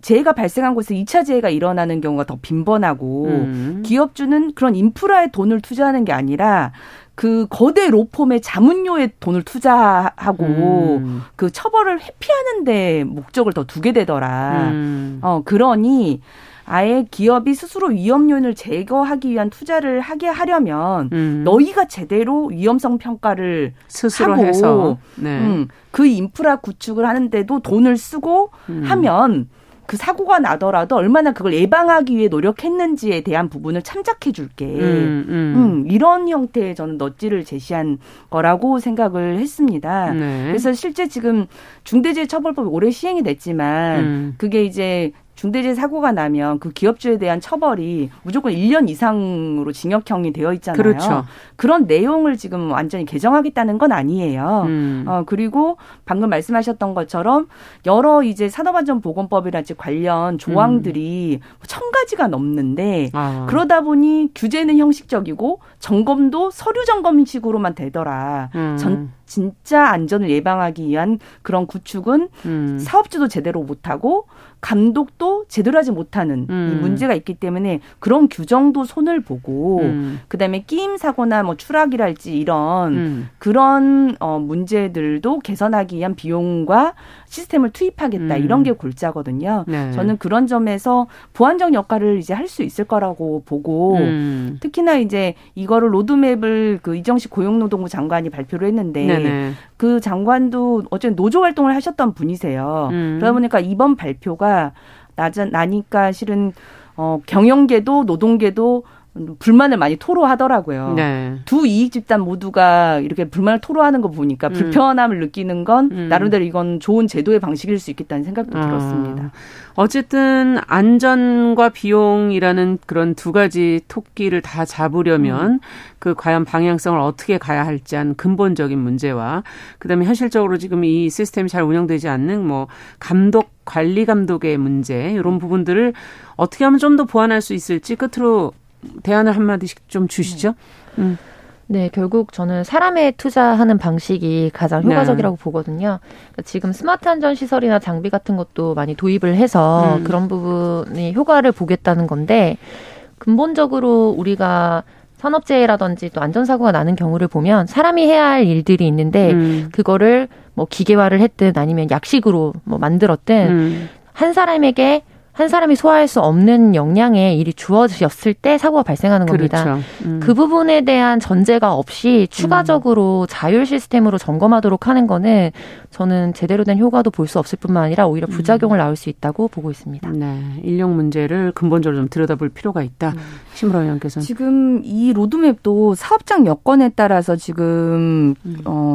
재해가 발생한 곳에서 2차 재해가 일어나는 경우가 더 빈번하고 기업주는 그런 인프라에 돈을 투자하는 게 아니라 그 거대 로펌의 자문료에 돈을 투자하고 그 처벌을 회피하는 데 목적을 더 두게 되더라. 그러니 아예 기업이 스스로 위험 요인을 제거하기 위한 투자를 하게 하려면 너희가 제대로 위험성 평가를 스스로 하고 해서. 네. 그 인프라 구축을 하는데도 돈을 쓰고 하면 그 사고가 나더라도 얼마나 그걸 예방하기 위해 노력했는지에 대한 부분을 참작해 줄게. 이런 형태의 저는 넛지를 제시한 거라고 생각을 했습니다. 네. 그래서 실제 지금 중대재해처벌법이 올해 시행이 됐지만 그게 이제 중대재해 사고가 나면 그 기업주에 대한 처벌이 무조건 1년 이상으로 징역형이 되어 있잖아요. 그렇죠. 그런 내용을 지금 완전히 개정하겠다는 건 아니에요. 그리고 방금 말씀하셨던 것처럼 여러 이제 산업안전보건법이라든지 관련 조항들이 1000가지가 넘는데 그러다 보니 규제는 형식적이고 점검도 서류 점검식으로만 되더라. 진짜 안전을 예방하기 위한 그런 구축은 사업주도 제대로 못하고 감독도 제대로 하지 못하는 이 문제가 있기 때문에 그런 규정도 손을 보고 그다음에 끼임 사고나 뭐 추락이랄지 이런 그런 문제들도 개선하기 위한 비용과 시스템을 투입하겠다. 이런 게 골자거든요. 네. 저는 그런 점에서 보완적 역할을 이제 할 수 있을 거라고 보고 특히나 이제 이거를 로드맵을 그 의정식 고용노동부 장관이 발표를 했는데 네네. 그 장관도 어쨌든 노조 활동을 하셨던 분이세요. 그러다 보니까 이번 발표가 나니까 실은 경영계도 노동계도 불만을 많이 토로하더라고요. 네. 두 이익 집단 모두가 이렇게 불만을 토로하는 거 보니까 불편함을 느끼는 건 나름대로 이건 좋은 제도의 방식일 수 있겠다는 생각도 들었습니다. 어쨌든 안전과 비용이라는 그런 두 가지 토끼를 다 잡으려면 그 과연 방향성을 어떻게 가야 할지 한 근본적인 문제와 그다음에 현실적으로 지금 이 시스템이 잘 운영되지 않는 뭐 관리 감독의 문제 이런 부분들을 어떻게 하면 좀 더 보완할 수 있을지 끝으로 대안을 한마디씩 좀 주시죠. 네, 결국 저는 사람에 투자하는 방식이 가장 효과적이라고 보거든요. 그러니까 지금 스마트한 전시설이나 장비 같은 것도 많이 도입을 해서 그런 부분이 효과를 보겠다는 건데, 근본적으로 우리가 산업재해라든지 또 안전사고가 나는 경우를 보면 사람이 해야 할 일들이 있는데 그거를 뭐 기계화를 했든 아니면 약식으로 뭐 만들었든 한 사람이 소화할 수 없는 역량의 일이 주어졌을 때 사고가 발생하는 겁니다. 그렇죠. 그 부분에 대한 전제가 없이 추가적으로 자율 시스템으로 점검하도록 하는 거는 저는 제대로 된 효과도 볼 수 없을 뿐만 아니라 오히려 부작용을 낳을 수 있다고 보고 있습니다. 네, 인력 문제를 근본적으로 좀 들여다볼 필요가 있다. 신보라 의원께서는. 지금 이 로드맵도 사업장 여건에 따라서 지금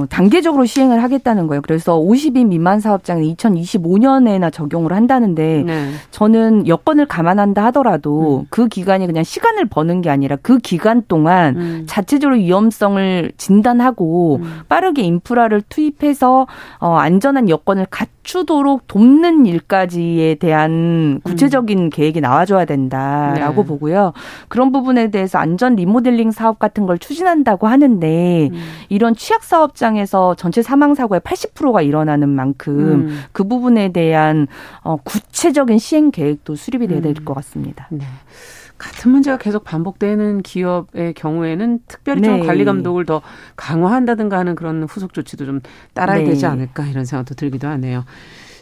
단계적으로 시행을 하겠다는 거예요. 그래서 50인 미만 사업장은 2025년에나 적용을 한다는데 저는 여건을 감안한다 하더라도 그 기간이 그냥 시간을 버는 게 아니라 그 기간 동안 자체적으로 위험성을 진단하고 빠르게 인프라를 투입해서 안전한 여건을 갖추도록 돕는 일까지에 대한 구체적인 계획이 나와줘야 된다라고 보고요. 그런 부분에 대해서 안전 리모델링 사업 같은 걸 추진한다고 하는데 이런 취약 사업장에서 전체 사망 사고의 80%가 일어나는 만큼 그 부분에 대한 구체적인 시행 계획도 수립이 돼야 될 것 같습니다. 네. 같은 문제가 계속 반복되는 기업의 경우에는 특별히 좀 관리 감독을 더 강화한다든가 하는 그런 후속 조치도 좀 따라야 되지 않을까 이런 생각도 들기도 하네요.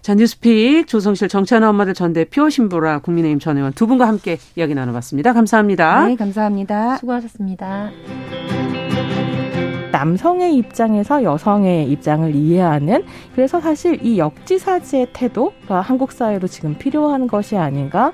자, 뉴스픽 조성실 정치하는 엄마들 전 대표, 신보라 국민의힘 전 의원 두 분과 함께 이야기 나눠봤습니다. 감사합니다. 네, 감사합니다. 수고하셨습니다. 남성의 입장에서 여성의 입장을 이해하는, 그래서 사실 이 역지사지의 태도가 한국 사회로 지금 필요한 것이 아닌가.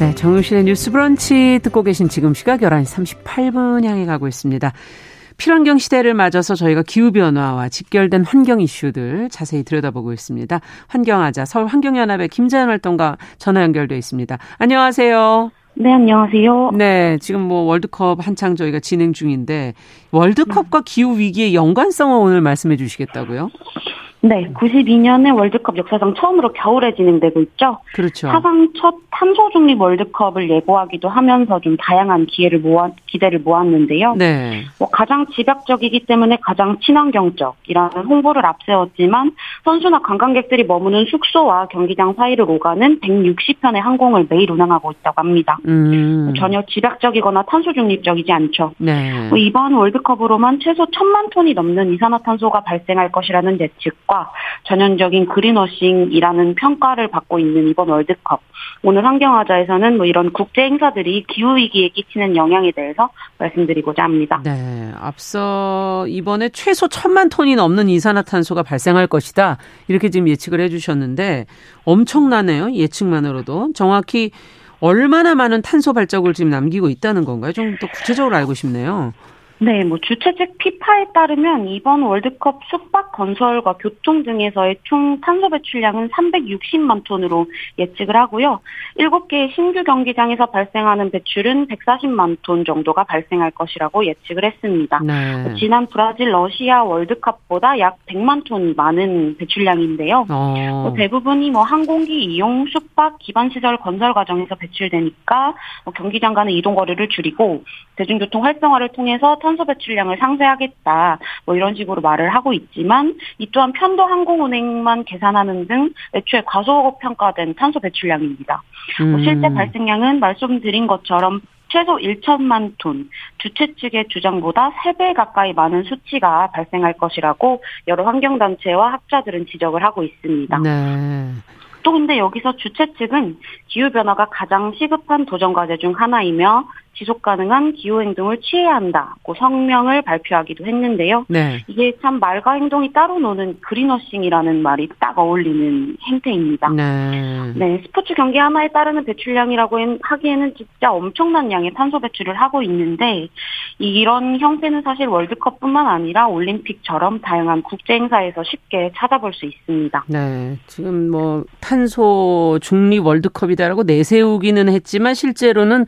네, 정용실의 뉴스 브런치 듣고 계신 지금 시각 11시 38분 향해 가고 있습니다. 필환경 시대를 맞아서 저희가 기후변화와 직결된 환경 이슈들 자세히 들여다보고 있습니다. 환경하자 서울환경연합의 김자연 활동가 전화 연결돼 있습니다. 안녕하세요. 네, 안녕하세요. 네, 지금 뭐 월드컵 한창 저희가 진행 중인데 월드컵과 기후 위기의 연관성을 오늘 말씀해 주시겠다고요? 네, 92년에 월드컵 역사상 처음으로 겨울에 진행되고 있죠. 그렇죠. 사상 첫 탄소 중립 월드컵을 예고하기도 하면서 좀 다양한 기대를 모았는데요. 네. 뭐 가장 집약적이기 때문에 가장 친환경적이라는 홍보를 앞세웠지만 선수나 관광객들이 머무는 숙소와 경기장 사이를 오가는 160편의 항공을 매일 운항하고 있다고 합니다. 전혀 집약적이거나 탄소 중립적이지 않죠. 네. 뭐 이번 월드컵으로만 최소 1,000만 톤이 넘는 이산화탄소가 발생할 것이라는 예측, 전형적인 그린워싱이라는 평가를 받고 있는 이번 월드컵. 오늘 환경하자에서는 뭐 이런 국제 행사들이 기후위기에 끼치는 영향에 대해서 말씀드리고자 합니다. 네, 앞서 이번에 최소 1,000만 톤이 넘는 이산화탄소가 발생할 것이다, 이렇게 지금 예측을 해주셨는데 엄청나네요. 예측만으로도. 정확히 얼마나 많은 탄소 발적을 지금 남기고 있다는 건가요? 좀 더 구체적으로 알고 싶네요. 네, 뭐 주최측 피파에 따르면 이번 월드컵 숙박, 건설과 교통 등에서의 총 탄소 배출량은 360만 톤으로 예측을 하고요. 7개의 신규 경기장에서 발생하는 배출은 140만 톤 정도가 발생할 것이라고 예측을 했습니다. 네. 지난 브라질, 러시아 월드컵보다 약 100만 톤 많은 배출량인데요. 뭐 대부분이 뭐 항공기 이용, 숙박, 기반시설 건설 과정에서 배출되니까 뭐 경기장 간의 이동 거리를 줄이고 대중교통 활성화를 통해서 탄소 배출량을 상쇄하겠다, 뭐 이런 식으로 말을 하고 있지만 이 또한 편도 항공운행만 계산하는 등 애초에 과소평가된 탄소 배출량입니다. 뭐 실제 발생량은 말씀드린 것처럼 최소 1,000만 톤, 주최 측의 주장보다 3배 가까이 많은 수치가 발생할 것이라고 여러 환경단체와 학자들은 지적을 하고 있습니다. 네. 또 근데 여기서 주최 측은 기후변화가 가장 시급한 도전과제 중 하나이며 지속가능한 기후행동을 취해야 한다고 성명을 발표하기도 했는데요. 네. 이게 참 말과 행동이 따로 노는 그린워싱이라는 말이 딱 어울리는 행태입니다. 네. 네, 스포츠 경기 하나에 따르는 배출량이라고 하기에는 진짜 엄청난 양의 탄소 배출을 하고 있는데 이런 형태는 사실 월드컵뿐만 아니라 올림픽처럼 다양한 국제 행사에서 쉽게 찾아볼 수 있습니다. 네, 지금 뭐 탄소 중립 월드컵이다라고 내세우기는 했지만 실제로는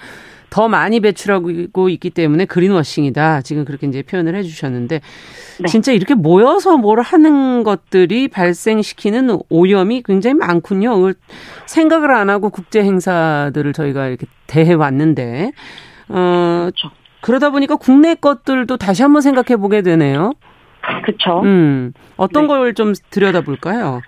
더 많이 배출하고 있기 때문에 그린워싱이다. 지금 그렇게 이제 표현을 해 주셨는데 네. 진짜 이렇게 모여서 뭘 하는 것들이 발생시키는 오염이 굉장히 많군요. 생각을 안 하고 국제 행사들을 저희가 이렇게 대해 왔는데 그렇죠. 그러다 보니까 국내 것들도 다시 한번 생각해 보게 되네요. 그렇죠. 어떤 네. 걸 좀 들여다볼까요?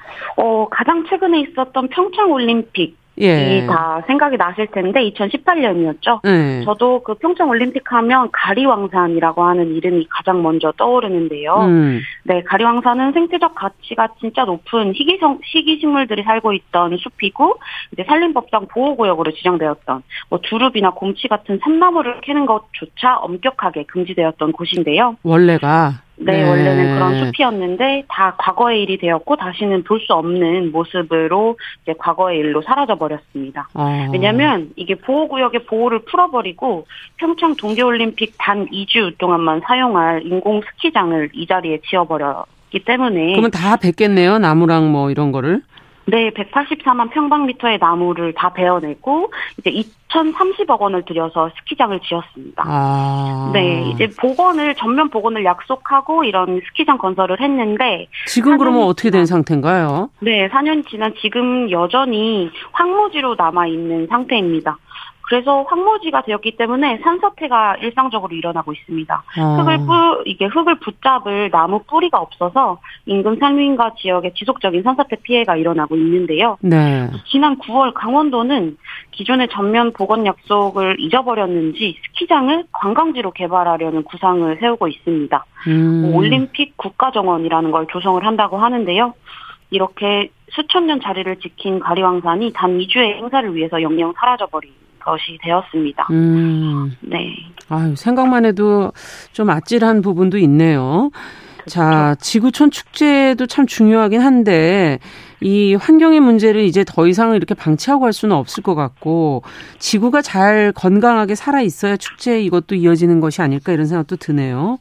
가장 최근에 있었던 평창올림픽 예. 다 생각이 나실 텐데 2018년이었죠. 저도 그 평창올림픽 하면 가리왕산이라고 하는 이름이 가장 먼저 떠오르는데요. 네, 가리왕산은 생태적 가치가 진짜 높은 희귀식물들이 살고 있던 숲이고 이제 산림법상 보호구역으로 지정되었던 뭐 두릅이나 곰치 같은 산나물을 캐는 것조차 엄격하게 금지되었던 곳인데요. 원래가. 네, 원래는 그런 숲이었는데 다 과거의 일이 되었고 다시는 볼 수 없는 모습으로 이제 과거의 일로 사라져 버렸습니다. 왜냐하면 이게 보호구역의 보호를 풀어버리고 평창 동계올림픽 단 2주 동안만 사용할 인공 스키장을 이 자리에 지어버렸기 때문에 그러면 다 뱉겠네요, 나무랑 뭐 이런 거를. 네, 184만 평방미터의 나무를 다 베어내고 이제 2,030억 원을 들여서 스키장을 지었습니다. 네, 이제 복원을 전면 복원을 약속하고 이런 스키장 건설을 했는데 지금 그러면 어떻게 된 상태인가요? 네, 4년 지난 지금 여전히 황무지로 남아 있는 상태입니다. 그래서 황무지가 되었기 때문에 산사태가 일상적으로 일어나고 있습니다. 흙을 붙잡을 나무 뿌리가 없어서 인근 산림과 지역의 지속적인 산사태 피해가 일어나고 있는데요. 네. 지난 9월 강원도는 기존의 전면 복원 약속을 잊어버렸는지 스키장을 관광지로 개발하려는 구상을 세우고 있습니다. 올림픽 국가정원이라는 걸 조성을 한다고 하는데요. 이렇게 수천 년 자리를 지킨 가리왕산이 단 2주의 행사를 위해서 영영 사라져버린 것이 되었습니다. 네. 아유, 생각만 해도 좀 아찔한 부분도 있네요. 그렇죠. 자, 지구촌 축제도 참 중요하긴 한데 이 환경의 문제를 이제 더 이상 이렇게 방치하고 할 수는 없을 것 같고 지구가 잘 건강하게 살아 있어야 축제 이것도 이어지는 것이 아닐까 이런 생각도 드네요.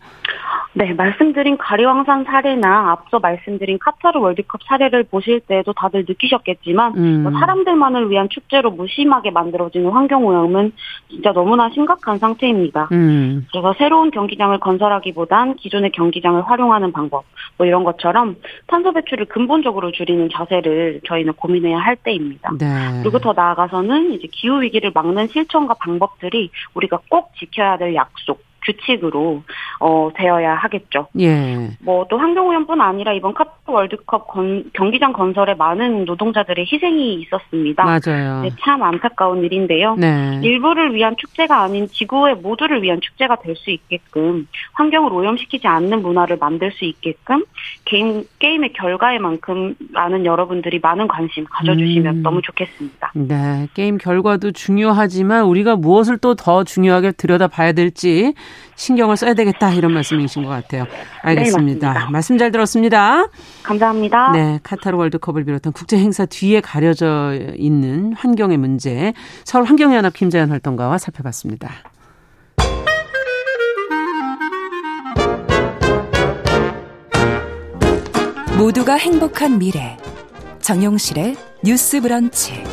네, 말씀드린 가리왕산 사례나 앞서 말씀드린 카타르 월드컵 사례를 보실 때도 다들 느끼셨겠지만 사람들만을 위한 축제로 무심하게 만들어지는 환경오염은 진짜 너무나 심각한 상태입니다. 그래서 새로운 경기장을 건설하기보단 기존의 경기장을 활용하는 방법 뭐 이런 것처럼 탄소 배출을 근본적으로 줄이는 자세를 저희는 고민해야 할 때입니다. 네. 그리고 더 나아가서는 이제 기후위기를 막는 실천과 방법들이 우리가 꼭 지켜야 될 약속 규칙으로 되어야 하겠죠. 예. 뭐 또 환경오염뿐 아니라 이번 카타르 월드컵 경기장 건설에 많은 노동자들의 희생이 있었습니다. 맞아요. 네, 참 안타까운 일인데요. 네. 일부를 위한 축제가 아닌 지구의 모두를 위한 축제가 될 수 있게끔 환경을 오염시키지 않는 문화를 만들 수 있게끔 게임의 결과에만큼 많은 여러분들이 많은 관심 가져주시면 너무 좋겠습니다. 네, 게임 결과도 중요하지만 우리가 무엇을 또 더 중요하게 들여다봐야 될지 신경을 써야 되겠다 이런 말씀이신 것 같아요. 알겠습니다. 네, 말씀 잘 들었습니다. 감사합니다. 네, 카타르 월드컵을 비롯한 국제 행사 뒤에 가려져 있는 환경의 문제 서울 환경연합 김자연 활동가와 살펴봤습니다. 모두가 행복한 미래 정용실의 뉴스 브런치.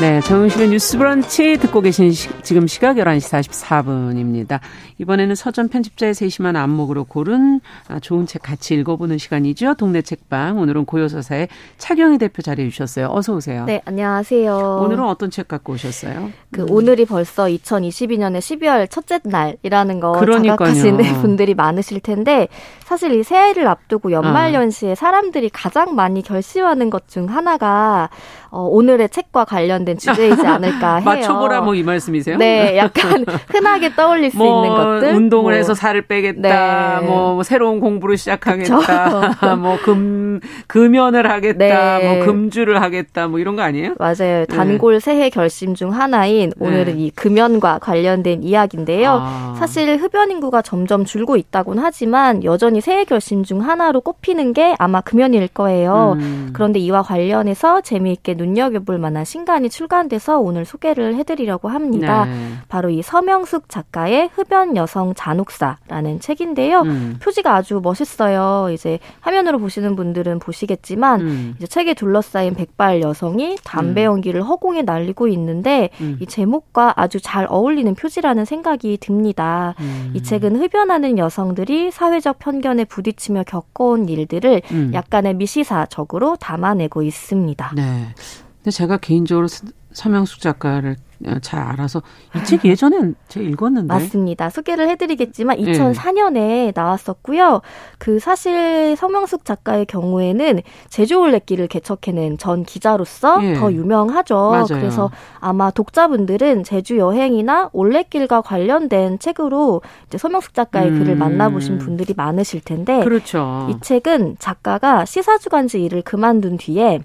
네, 정용실의 뉴스 브런치 듣고 계신 지금 시각 11시 44분입니다. 이번에는 서점 편집자의 세심한 안목으로 고른 좋은 책 같이 읽어보는 시간이죠. 동네 책방. 오늘은 고요서사의 차경희 대표 자리해 주셨어요. 어서 오세요. 네, 안녕하세요. 오늘은 어떤 책 갖고 오셨어요? 오늘이 벌써 2022년의 12월 첫째 날이라는 거 자각하시는 분들이 많으실 텐데 사실 이 새해를 앞두고 연말연시에 사람들이 가장 많이 결심하는 것 중 하나가 오늘의 책과 관련된 관련된 주제이지 않을까 해요. 맞춰보라 뭐 이 말씀이세요? 네. 약간 흔하게 떠올릴 수 뭐 있는 것들. 운동을 해서 살을 빼겠다. 네. 뭐 새로운 공부를 시작하겠다. 뭐 금연을 하겠다. 네. 뭐 금주를 하겠다. 뭐 이런 거 아니에요? 맞아요. 단골 새해 결심 중 하나인 오늘은 이 금연과 관련된 이야기인데요. 아. 사실 흡연 인구가 점점 줄고 있다곤 하지만 여전히 새해 결심 중 하나로 꼽히는 게 아마 금연일 거예요. 그런데 이와 관련해서 재미있게 눈여겨볼 만한 신간이 출간돼서 오늘 소개를 해드리려고 합니다. 네. 바로 이 서명숙 작가의 흡연 여성 잔혹사라는 책인데요. 표지가 아주 멋있어요. 이제 화면으로 보시는 분들은 보시겠지만 이제 책에 둘러싸인 백발 여성이 담배 연기를 허공에 날리고 있는데 이 제목과 아주 잘 어울리는 표지라는 생각이 듭니다. 이 책은 흡연하는 여성들이 사회적 편견에 부딪히며 겪어온 일들을 약간의 미시사적으로 담아내고 있습니다. 네. 근데 제가 개인적으로 서명숙 작가를 잘 알아서 이 책 예전엔 제가 읽었는데 맞습니다. 소개를 해드리겠지만 2004년에 나왔었고요. 그 사실 서명숙 작가의 경우에는 제주올레 길을 개척해낸 전 기자로서 더 유명하죠. 맞아요. 그래서 아마 독자분들은 제주 여행이나 올레길과 관련된 책으로 이제 서명숙 작가의 글을 만나보신 분들이 많으실 텐데 그렇죠. 이 책은 작가가 시사주간지 일을 그만둔 뒤에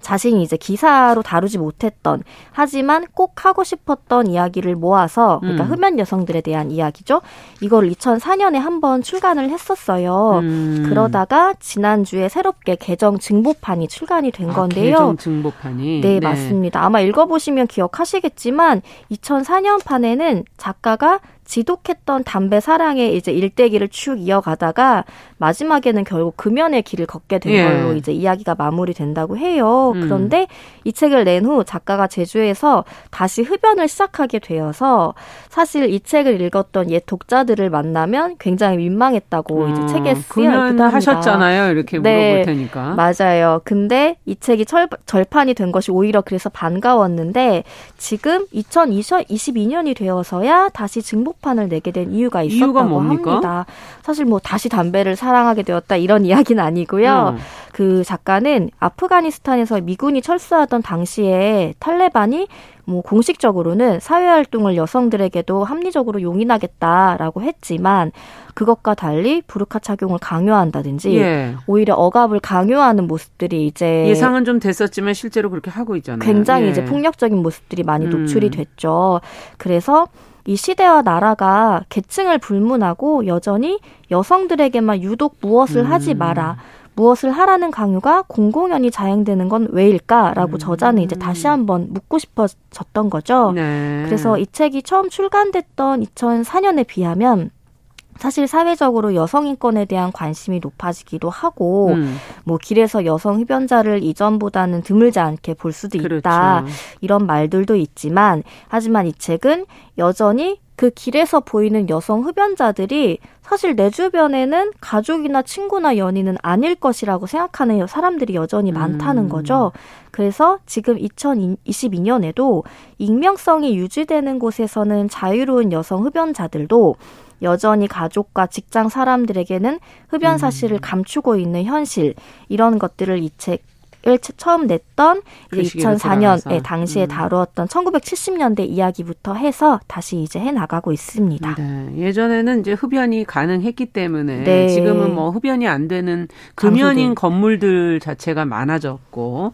자신이 이제 기사로 다루지 못했던 하지만 꼭 하고 싶었던 이야기를 모아서 그러니까 흡연 여성들에 대한 이야기죠. 이걸 2004년에 한번 출간을 했었어요. 그러다가 지난주에 새롭게 개정 증보판이 출간이 된 건데요. 개정 증보판이. 네, 맞습니다. 아마 읽어보시면 기억하시겠지만 2004년판에는 작가가 지독했던 담배 사랑에 이제 일대기를 쭉 이어가다가 마지막에는 결국 금연의 길을 걷게 된 걸로 이제 이야기가 마무리된다고 해요. 그런데 이 책을 낸 후 작가가 제주에서 다시 흡연을 시작하게 되어서 사실 이 책을 읽었던 옛 독자들을 만나면 굉장히 민망했다고 이제 책에 쓰여 있기도 합니다. 하셨잖아요. 이렇게 물어볼 테니까. 맞아요. 근데 이 책이 절판이 된 것이 오히려 그래서 반가웠는데 지금 2022년이 되어서야 다시 증보 판을 내게 된 이유가 있었다고 합니다. 사실 뭐 다시 담배를 사랑하게 되었다 이런 이야기는 아니고요. 그 작가는 아프가니스탄에서 미군이 철수하던 당시에 탈레반이 뭐 공식적으로는 사회활동을 여성들에게도 합리적으로 용인하겠다라고 했지만 그것과 달리 부르카 착용을 강요한다든지 오히려 억압을 강요하는 모습들이 이제 예상은 좀 됐었지만 실제로 그렇게 하고 있잖아요. 굉장히 이제 폭력적인 모습들이 많이 노출이 됐죠. 그래서 이 시대와 나라가 계층을 불문하고 여전히 여성들에게만 유독 무엇을 하지 마라. 무엇을 하라는 강요가 공공연히 자행되는 건 왜일까라고 저자는 이제 다시 한번 묻고 싶어졌던 거죠. 네. 그래서 이 책이 처음 출간됐던 2004년에 비하면 사실 사회적으로 여성 인권에 대한 관심이 높아지기도 하고 뭐 길에서 여성 흡연자를 이전보다는 드물지 않게 볼 수도 있다. 그렇죠. 이런 말들도 있지만 하지만 이 책은 여전히 그 길에서 보이는 여성 흡연자들이 사실 내 주변에는 가족이나 친구나 연인은 아닐 것이라고 생각하는 사람들이 여전히 많다는 거죠. 그래서 지금 2022년에도 익명성이 유지되는 곳에서는 자유로운 여성 흡연자들도 여전히 가족과 직장 사람들에게는 흡연 사실을 감추고 있는 현실 이런 것들을 이 책을 처음 냈던 2004년에 당시에 다루었던 1970년대 이야기부터 해서 다시 이제 해나가고 있습니다. 네. 예전에는 이제 흡연이 가능했기 때문에 지금은 뭐 흡연이 안 되는 금연인 건물들 자체가 많아졌고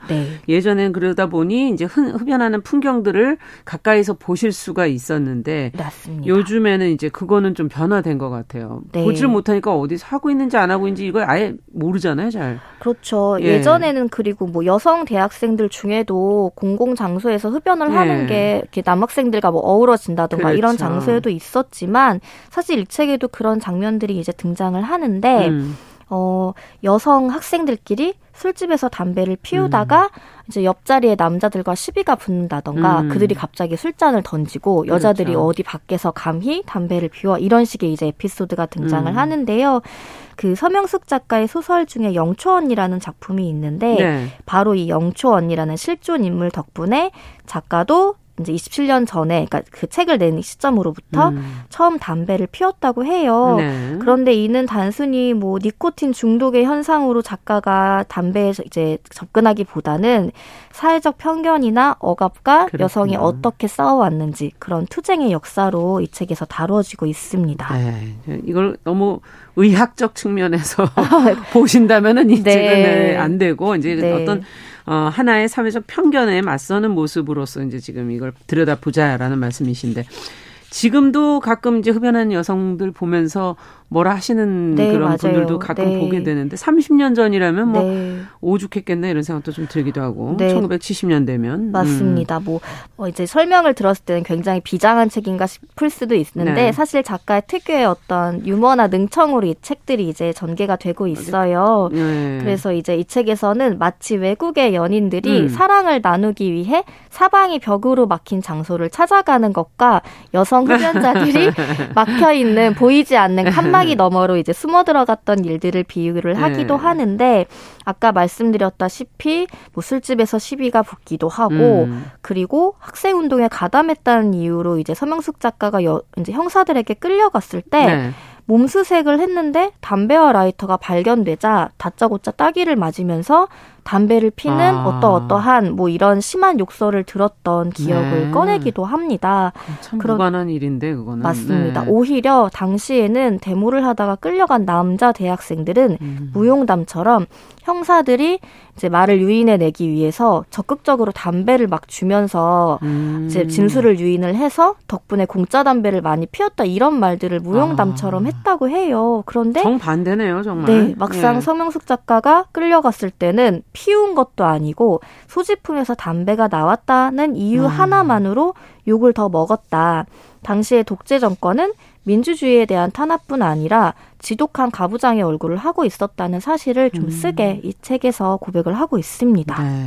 예전엔 그러다 보니 이제 흡연하는 풍경들을 가까이서 보실 수가 있었는데 맞습니다. 요즘에는 이제 그거는 좀 변화된 것 같아요. 보지를 못하니까 어디서 하고 있는지 안 하고 있는지 이걸 아예 모르잖아요. 잘. 그렇죠. 예전에는 그리고 뭐 여성 대학생들 중에도 공공 장소에서 흡연을 하는 게 이렇게 남학생들과 뭐 어우러진다든가 그렇죠. 이런 장소에도 있었지만 사실 이 책에도 그런 장면들이 이제 등장을 하는데 여성 학생들끼리 술집에서 담배를 피우다가 이제 옆자리에 남자들과 시비가 붙는다던가 그들이 갑자기 술잔을 던지고 여자들이 그렇죠. 어디 밖에서 감히 담배를 피워 이런 식의 이제 에피소드가 등장을 하는데요. 그 서명숙 작가의 소설 중에 영초언니라는 작품이 있는데 바로 이 영초언니라는 실존 인물 덕분에 작가도 이제 27년 전에, 그러니까 그 책을 낸 시점으로부터 처음 담배를 피웠다고 해요. 네. 그런데 이는 단순히 뭐 니코틴 중독의 현상으로 작가가 담배에 이제 접근하기보다는 사회적 편견이나 억압과 그렇구나. 여성이 어떻게 싸워왔는지 그런 투쟁의 역사로 이 책에서 다루어지고 있습니다. 네. 이걸 너무 의학적 측면에서 보신다면은 이 책은 네. 안 되고 이제 네. 어떤 하나의 사회적 편견에 맞서는 모습으로서 이제 지금 이걸 들여다보자라는 말씀이신데 지금도 가끔 이제 흡연한 여성들 보면서 뭐라 하시는 네, 그런 맞아요. 분들도 가끔 네. 보게 되는데 30년 전이라면 뭐 네. 오죽했겠네 이런 생각도 좀 들기도 하고 네. 1970년대면. 맞습니다. 뭐 이제 설명을 들었을 때는 굉장히 비장한 책인가 싶을 수도 있는데 네. 사실 작가의 특유의 어떤 유머나 능청으로 이 책들이 이제 전개가 되고 있어요. 네. 그래서 이제 이 책에서는 마치 외국의 연인들이 사랑을 나누기 위해 사방이 벽으로 막힌 장소를 찾아가는 것과 여성 흡연자들이 막혀있는 보이지 않는 칸막이 너머로 이제 숨어 들어갔던 일들을 비유를 하기도 네. 하는데 아까 말씀드렸다시피 뭐 술집에서 시비가 붙기도 하고 그리고 학생 운동에 가담했다는 이유로 이제 서명숙 작가가 이제 형사들에게 끌려갔을 때 네. 몸수색을 했는데 담배와 라이터가 발견되자 다짜고짜 따귀를 맞으면서 담배를 피는 어떠어떠한 뭐 이런 심한 욕설을 들었던 기억을 네. 꺼내기도 합니다. 참 무관한 일인데 그거는. 맞습니다. 네. 오히려 당시에는 데모를 하다가 끌려간 남자 대학생들은 무용담처럼 형사들이 이제 말을 유인해내기 위해서 적극적으로 담배를 막 주면서 이제 진술을 유인을 해서 덕분에 공짜 담배를 많이 피웠다 이런 말들을 무용담처럼 했다고 해요. 그런데 정반대네요, 정말. 네, 막상 네. 서명숙 작가가 끌려갔을 때는 피운 것도 아니고 소지품에서 담배가 나왔다는 이유 하나만으로 욕을 더 먹었다. 당시의 독재 정권은 민주주의에 대한 탄압뿐 아니라 지독한 가부장의 얼굴을 하고 있었다는 사실을 좀 쓰게 이 책에서 고백을 하고 있습니다. 네.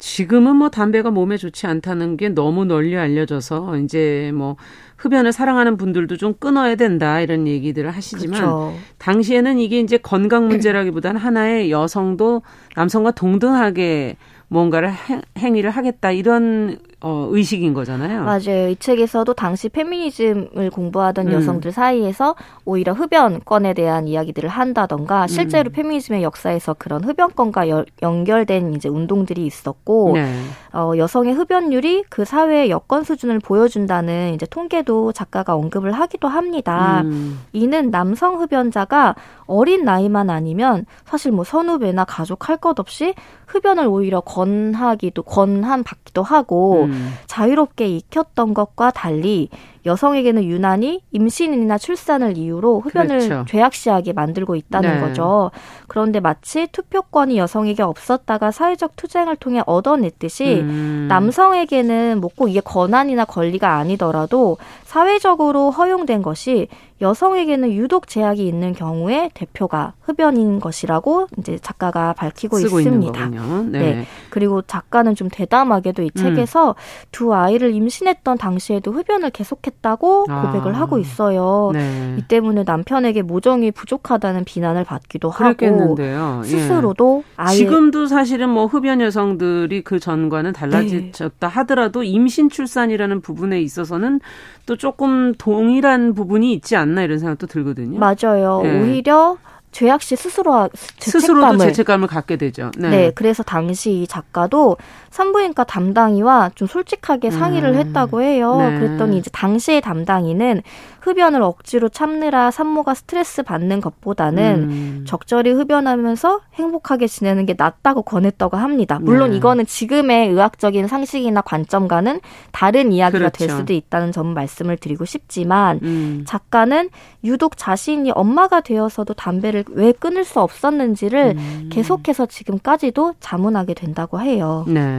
지금은 뭐 담배가 몸에 좋지 않다는 게 너무 널리 알려져서 이제 뭐 흡연을 사랑하는 분들도 좀 끊어야 된다 이런 얘기들을 하시지만 그렇죠. 당시에는 이게 이제 건강 문제라기보다는 하나의 여성도 남성과 동등하게 뭔가를 행위를 하겠다 이런 의식인 거잖아요. 맞아요. 이 책에서도 당시 페미니즘을 공부하던 여성들 사이에서 오히려 흡연권에 대한 이야기들을 한다던가 실제로 페미니즘의 역사에서 그런 흡연권과 연결된 이제 운동들이 있었고 네. 여성의 흡연율이 그 사회의 여건 수준을 보여준다는 이제 통계도 작가가 언급을 하기도 합니다. 이는 남성 흡연자가 어린 나이만 아니면 사실 뭐 선후배나 가족 할 것 없이 흡연을 오히려 권한받기도 하고 자유롭게 익혔던 것과 달리 여성에게는 유난히 임신이나 출산을 이유로 흡연을 그렇죠. 죄악시하게 만들고 있다는 네. 거죠. 그런데 마치 투표권이 여성에게 없었다가 사회적 투쟁을 통해 얻어냈듯이 남성에게는 뭐 꼭 이게 권한이나 권리가 아니더라도 사회적으로 허용된 것이 여성에게는 유독 제약이 있는 경우에 대표가 흡연인 것이라고 이제 작가가 밝히고 있습니다. 네. 네. 그리고 작가는 좀 대담하게도 이 책에서 두 아이를 임신했던 당시에도 흡연을 계속했다고 고백을 하고 있어요. 네. 이 때문에 남편에게 모정이 부족하다는 비난을 받기도 하고 스스로도 예. 아예 지금도 사실은 뭐 흡연 여성들이 그 전과는 달라졌다 네. 하더라도 임신 출산이라는 부분에 있어서는 또 조금 동일한 부분이 있지 않나 이런 생각도 들거든요. 맞아요. 네. 오히려 죄악 씨 스스로도 죄책감을 갖게 되죠. 네. 네, 그래서 당시 이 작가도 산부인과 담당의와 좀 솔직하게 상의를 했다고 해요. 네. 그랬더니 이제 당시의 담당의는 흡연을 억지로 참느라 산모가 스트레스 받는 것보다는 적절히 흡연하면서 행복하게 지내는 게 낫다고 권했다고 합니다. 물론 네. 이거는 지금의 의학적인 상식이나 관점과는 다른 이야기가 그렇죠. 될 수도 있다는 점 말씀을 드리고 싶지만 작가는 유독 자신이 엄마가 되어서도 담배를 왜 끊을 수 없었는지를 계속해서 지금까지도 자문하게 된다고 해요. 네.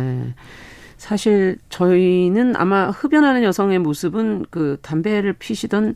사실 저희는 아마 흡연하는 여성의 모습은 그 담배를 피시던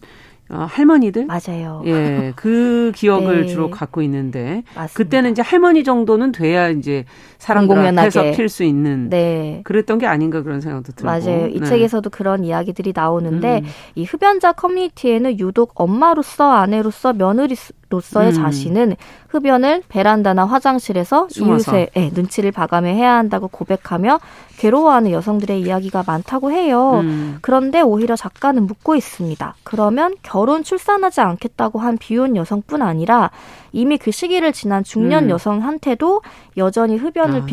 할머니들? 맞아요. 예, 그 기억을 네. 주로 갖고 있는데 맞습니다. 그때는 이제 할머니 정도는 돼야 이제 사람들 앞에서 필 수 있는 네. 그랬던 게 아닌가 그런 생각도 들고. 맞아요. 이 네. 책에서도 그런 이야기들이 나오는데 이 흡연자 커뮤니티에는 유독 엄마로서 아내로서 며느리 관객로서의 자신은 흡연을 베란다나 화장실에서 이웃의 눈치를 봐가며 해야 한다고 고백하며 괴로워하는 여성들의 이야기가 많다고 해요. 그런데 오히려 작가는 묻고 있습니다. 그러면 결혼 출산하지 않겠다고 한 비혼 여성뿐 아니라 이미 그 시기를 지난 중년 여성한테도 여전히 흡연을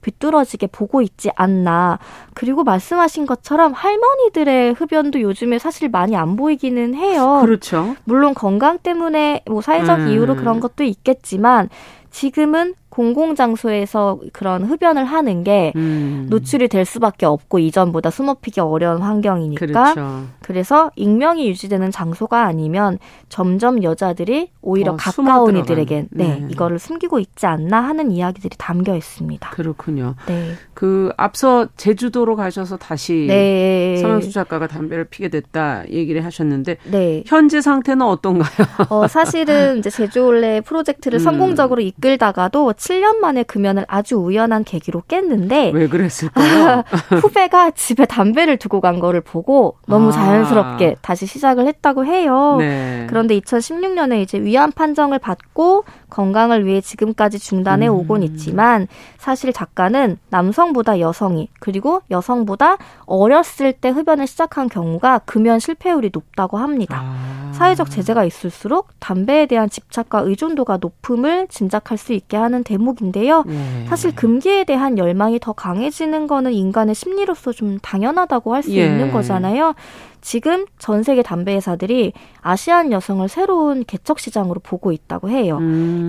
비뚤어지게 보고 있지 않나. 그리고 말씀하신 것처럼 할머니들의 흡연도 요즘에 사실 많이 안 보이기는 해요. 그렇죠. 물론 건강 때문에 뭐 사회적 이유로 그런 것도 있겠지만 지금은 공공장소에서 그런 흡연을 하는 게 노출이 될 수밖에 없고 이전보다 숨어피기 어려운 환경이니까. 그렇죠. 그래서 익명이 유지되는 장소가 아니면 점점 여자들이 오히려 가까운 이들에겐 이거를 숨기고 있지 않나 하는 이야기들이 담겨 있습니다. 그렇군요. 네. 그 앞서 제주도로 가셔서 다시 서명숙 작가가 담배를 피게 됐다 얘기를 하셨는데 현재 상태는 어떤가요? 사실은 이제 제주올레 프로젝트를 성공적으로 이끌다가도 7년 만에 금연을 아주 우연한 계기로 깼는데 왜 그랬을까요? 후배가 집에 담배를 두고 간 거를 보고 너무 자연스럽게 다시 시작을 했다고 해요. 네. 그런데 2016년에 이제 위암 판정을 받고 건강을 위해 지금까지 중단해 오곤 있지만 사실 작가는 남성보다 여성이 그리고 여성보다 어렸을 때 흡연을 시작한 경우가 금연 실패율이 높다고 합니다. 사회적 제재가 있을수록 담배에 대한 집착과 의존도가 높음을 짐작할 수 있게 하는 대목인데요. 사실 금기에 대한 열망이 더 강해지는 거는 인간의 심리로서 좀 당연하다고 할 수 있는 거잖아요. 지금 전 세계 담배 회사들이 아시안 여성을 새로운 개척 시장으로 보고 있다고 해요.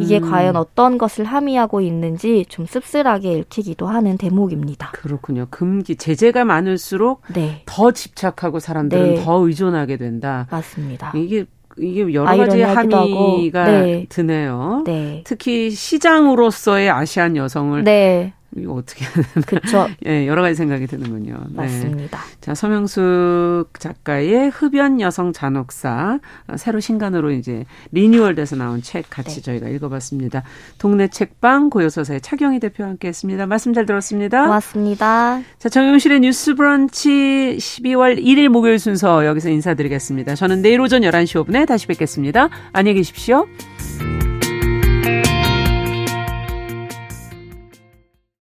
이게 과연 어떤 것을 함의하고 있는지 좀 씁쓸하게 읽히기도 하는 대목입니다. 그렇군요. 금기, 제재가 많을수록 더 집착하고 사람들은 더 의존하게 된다. 맞습니다. 이게 여러 가지 함의가 드네요. 특히 시장으로서의 아시안 여성을 이거 어떻게 하는? 그렇죠. 예, 여러 가지 생각이 드는군요. 맞습니다. 네. 자, 서명숙 작가의 흡연 여성 잔혹사 새로 신간으로 이제 리뉴얼돼서 나온 책 같이 저희가 읽어봤습니다. 동네 책방 고요서사의 차경희 대표와 함께했습니다. 말씀 잘 들었습니다. 고맙습니다. 자, 정용실의 뉴스브런치 12월 1일 목요일 순서 여기서 인사드리겠습니다. 저는 내일 오전 11시 5분에 다시 뵙겠습니다. 안녕히 계십시오.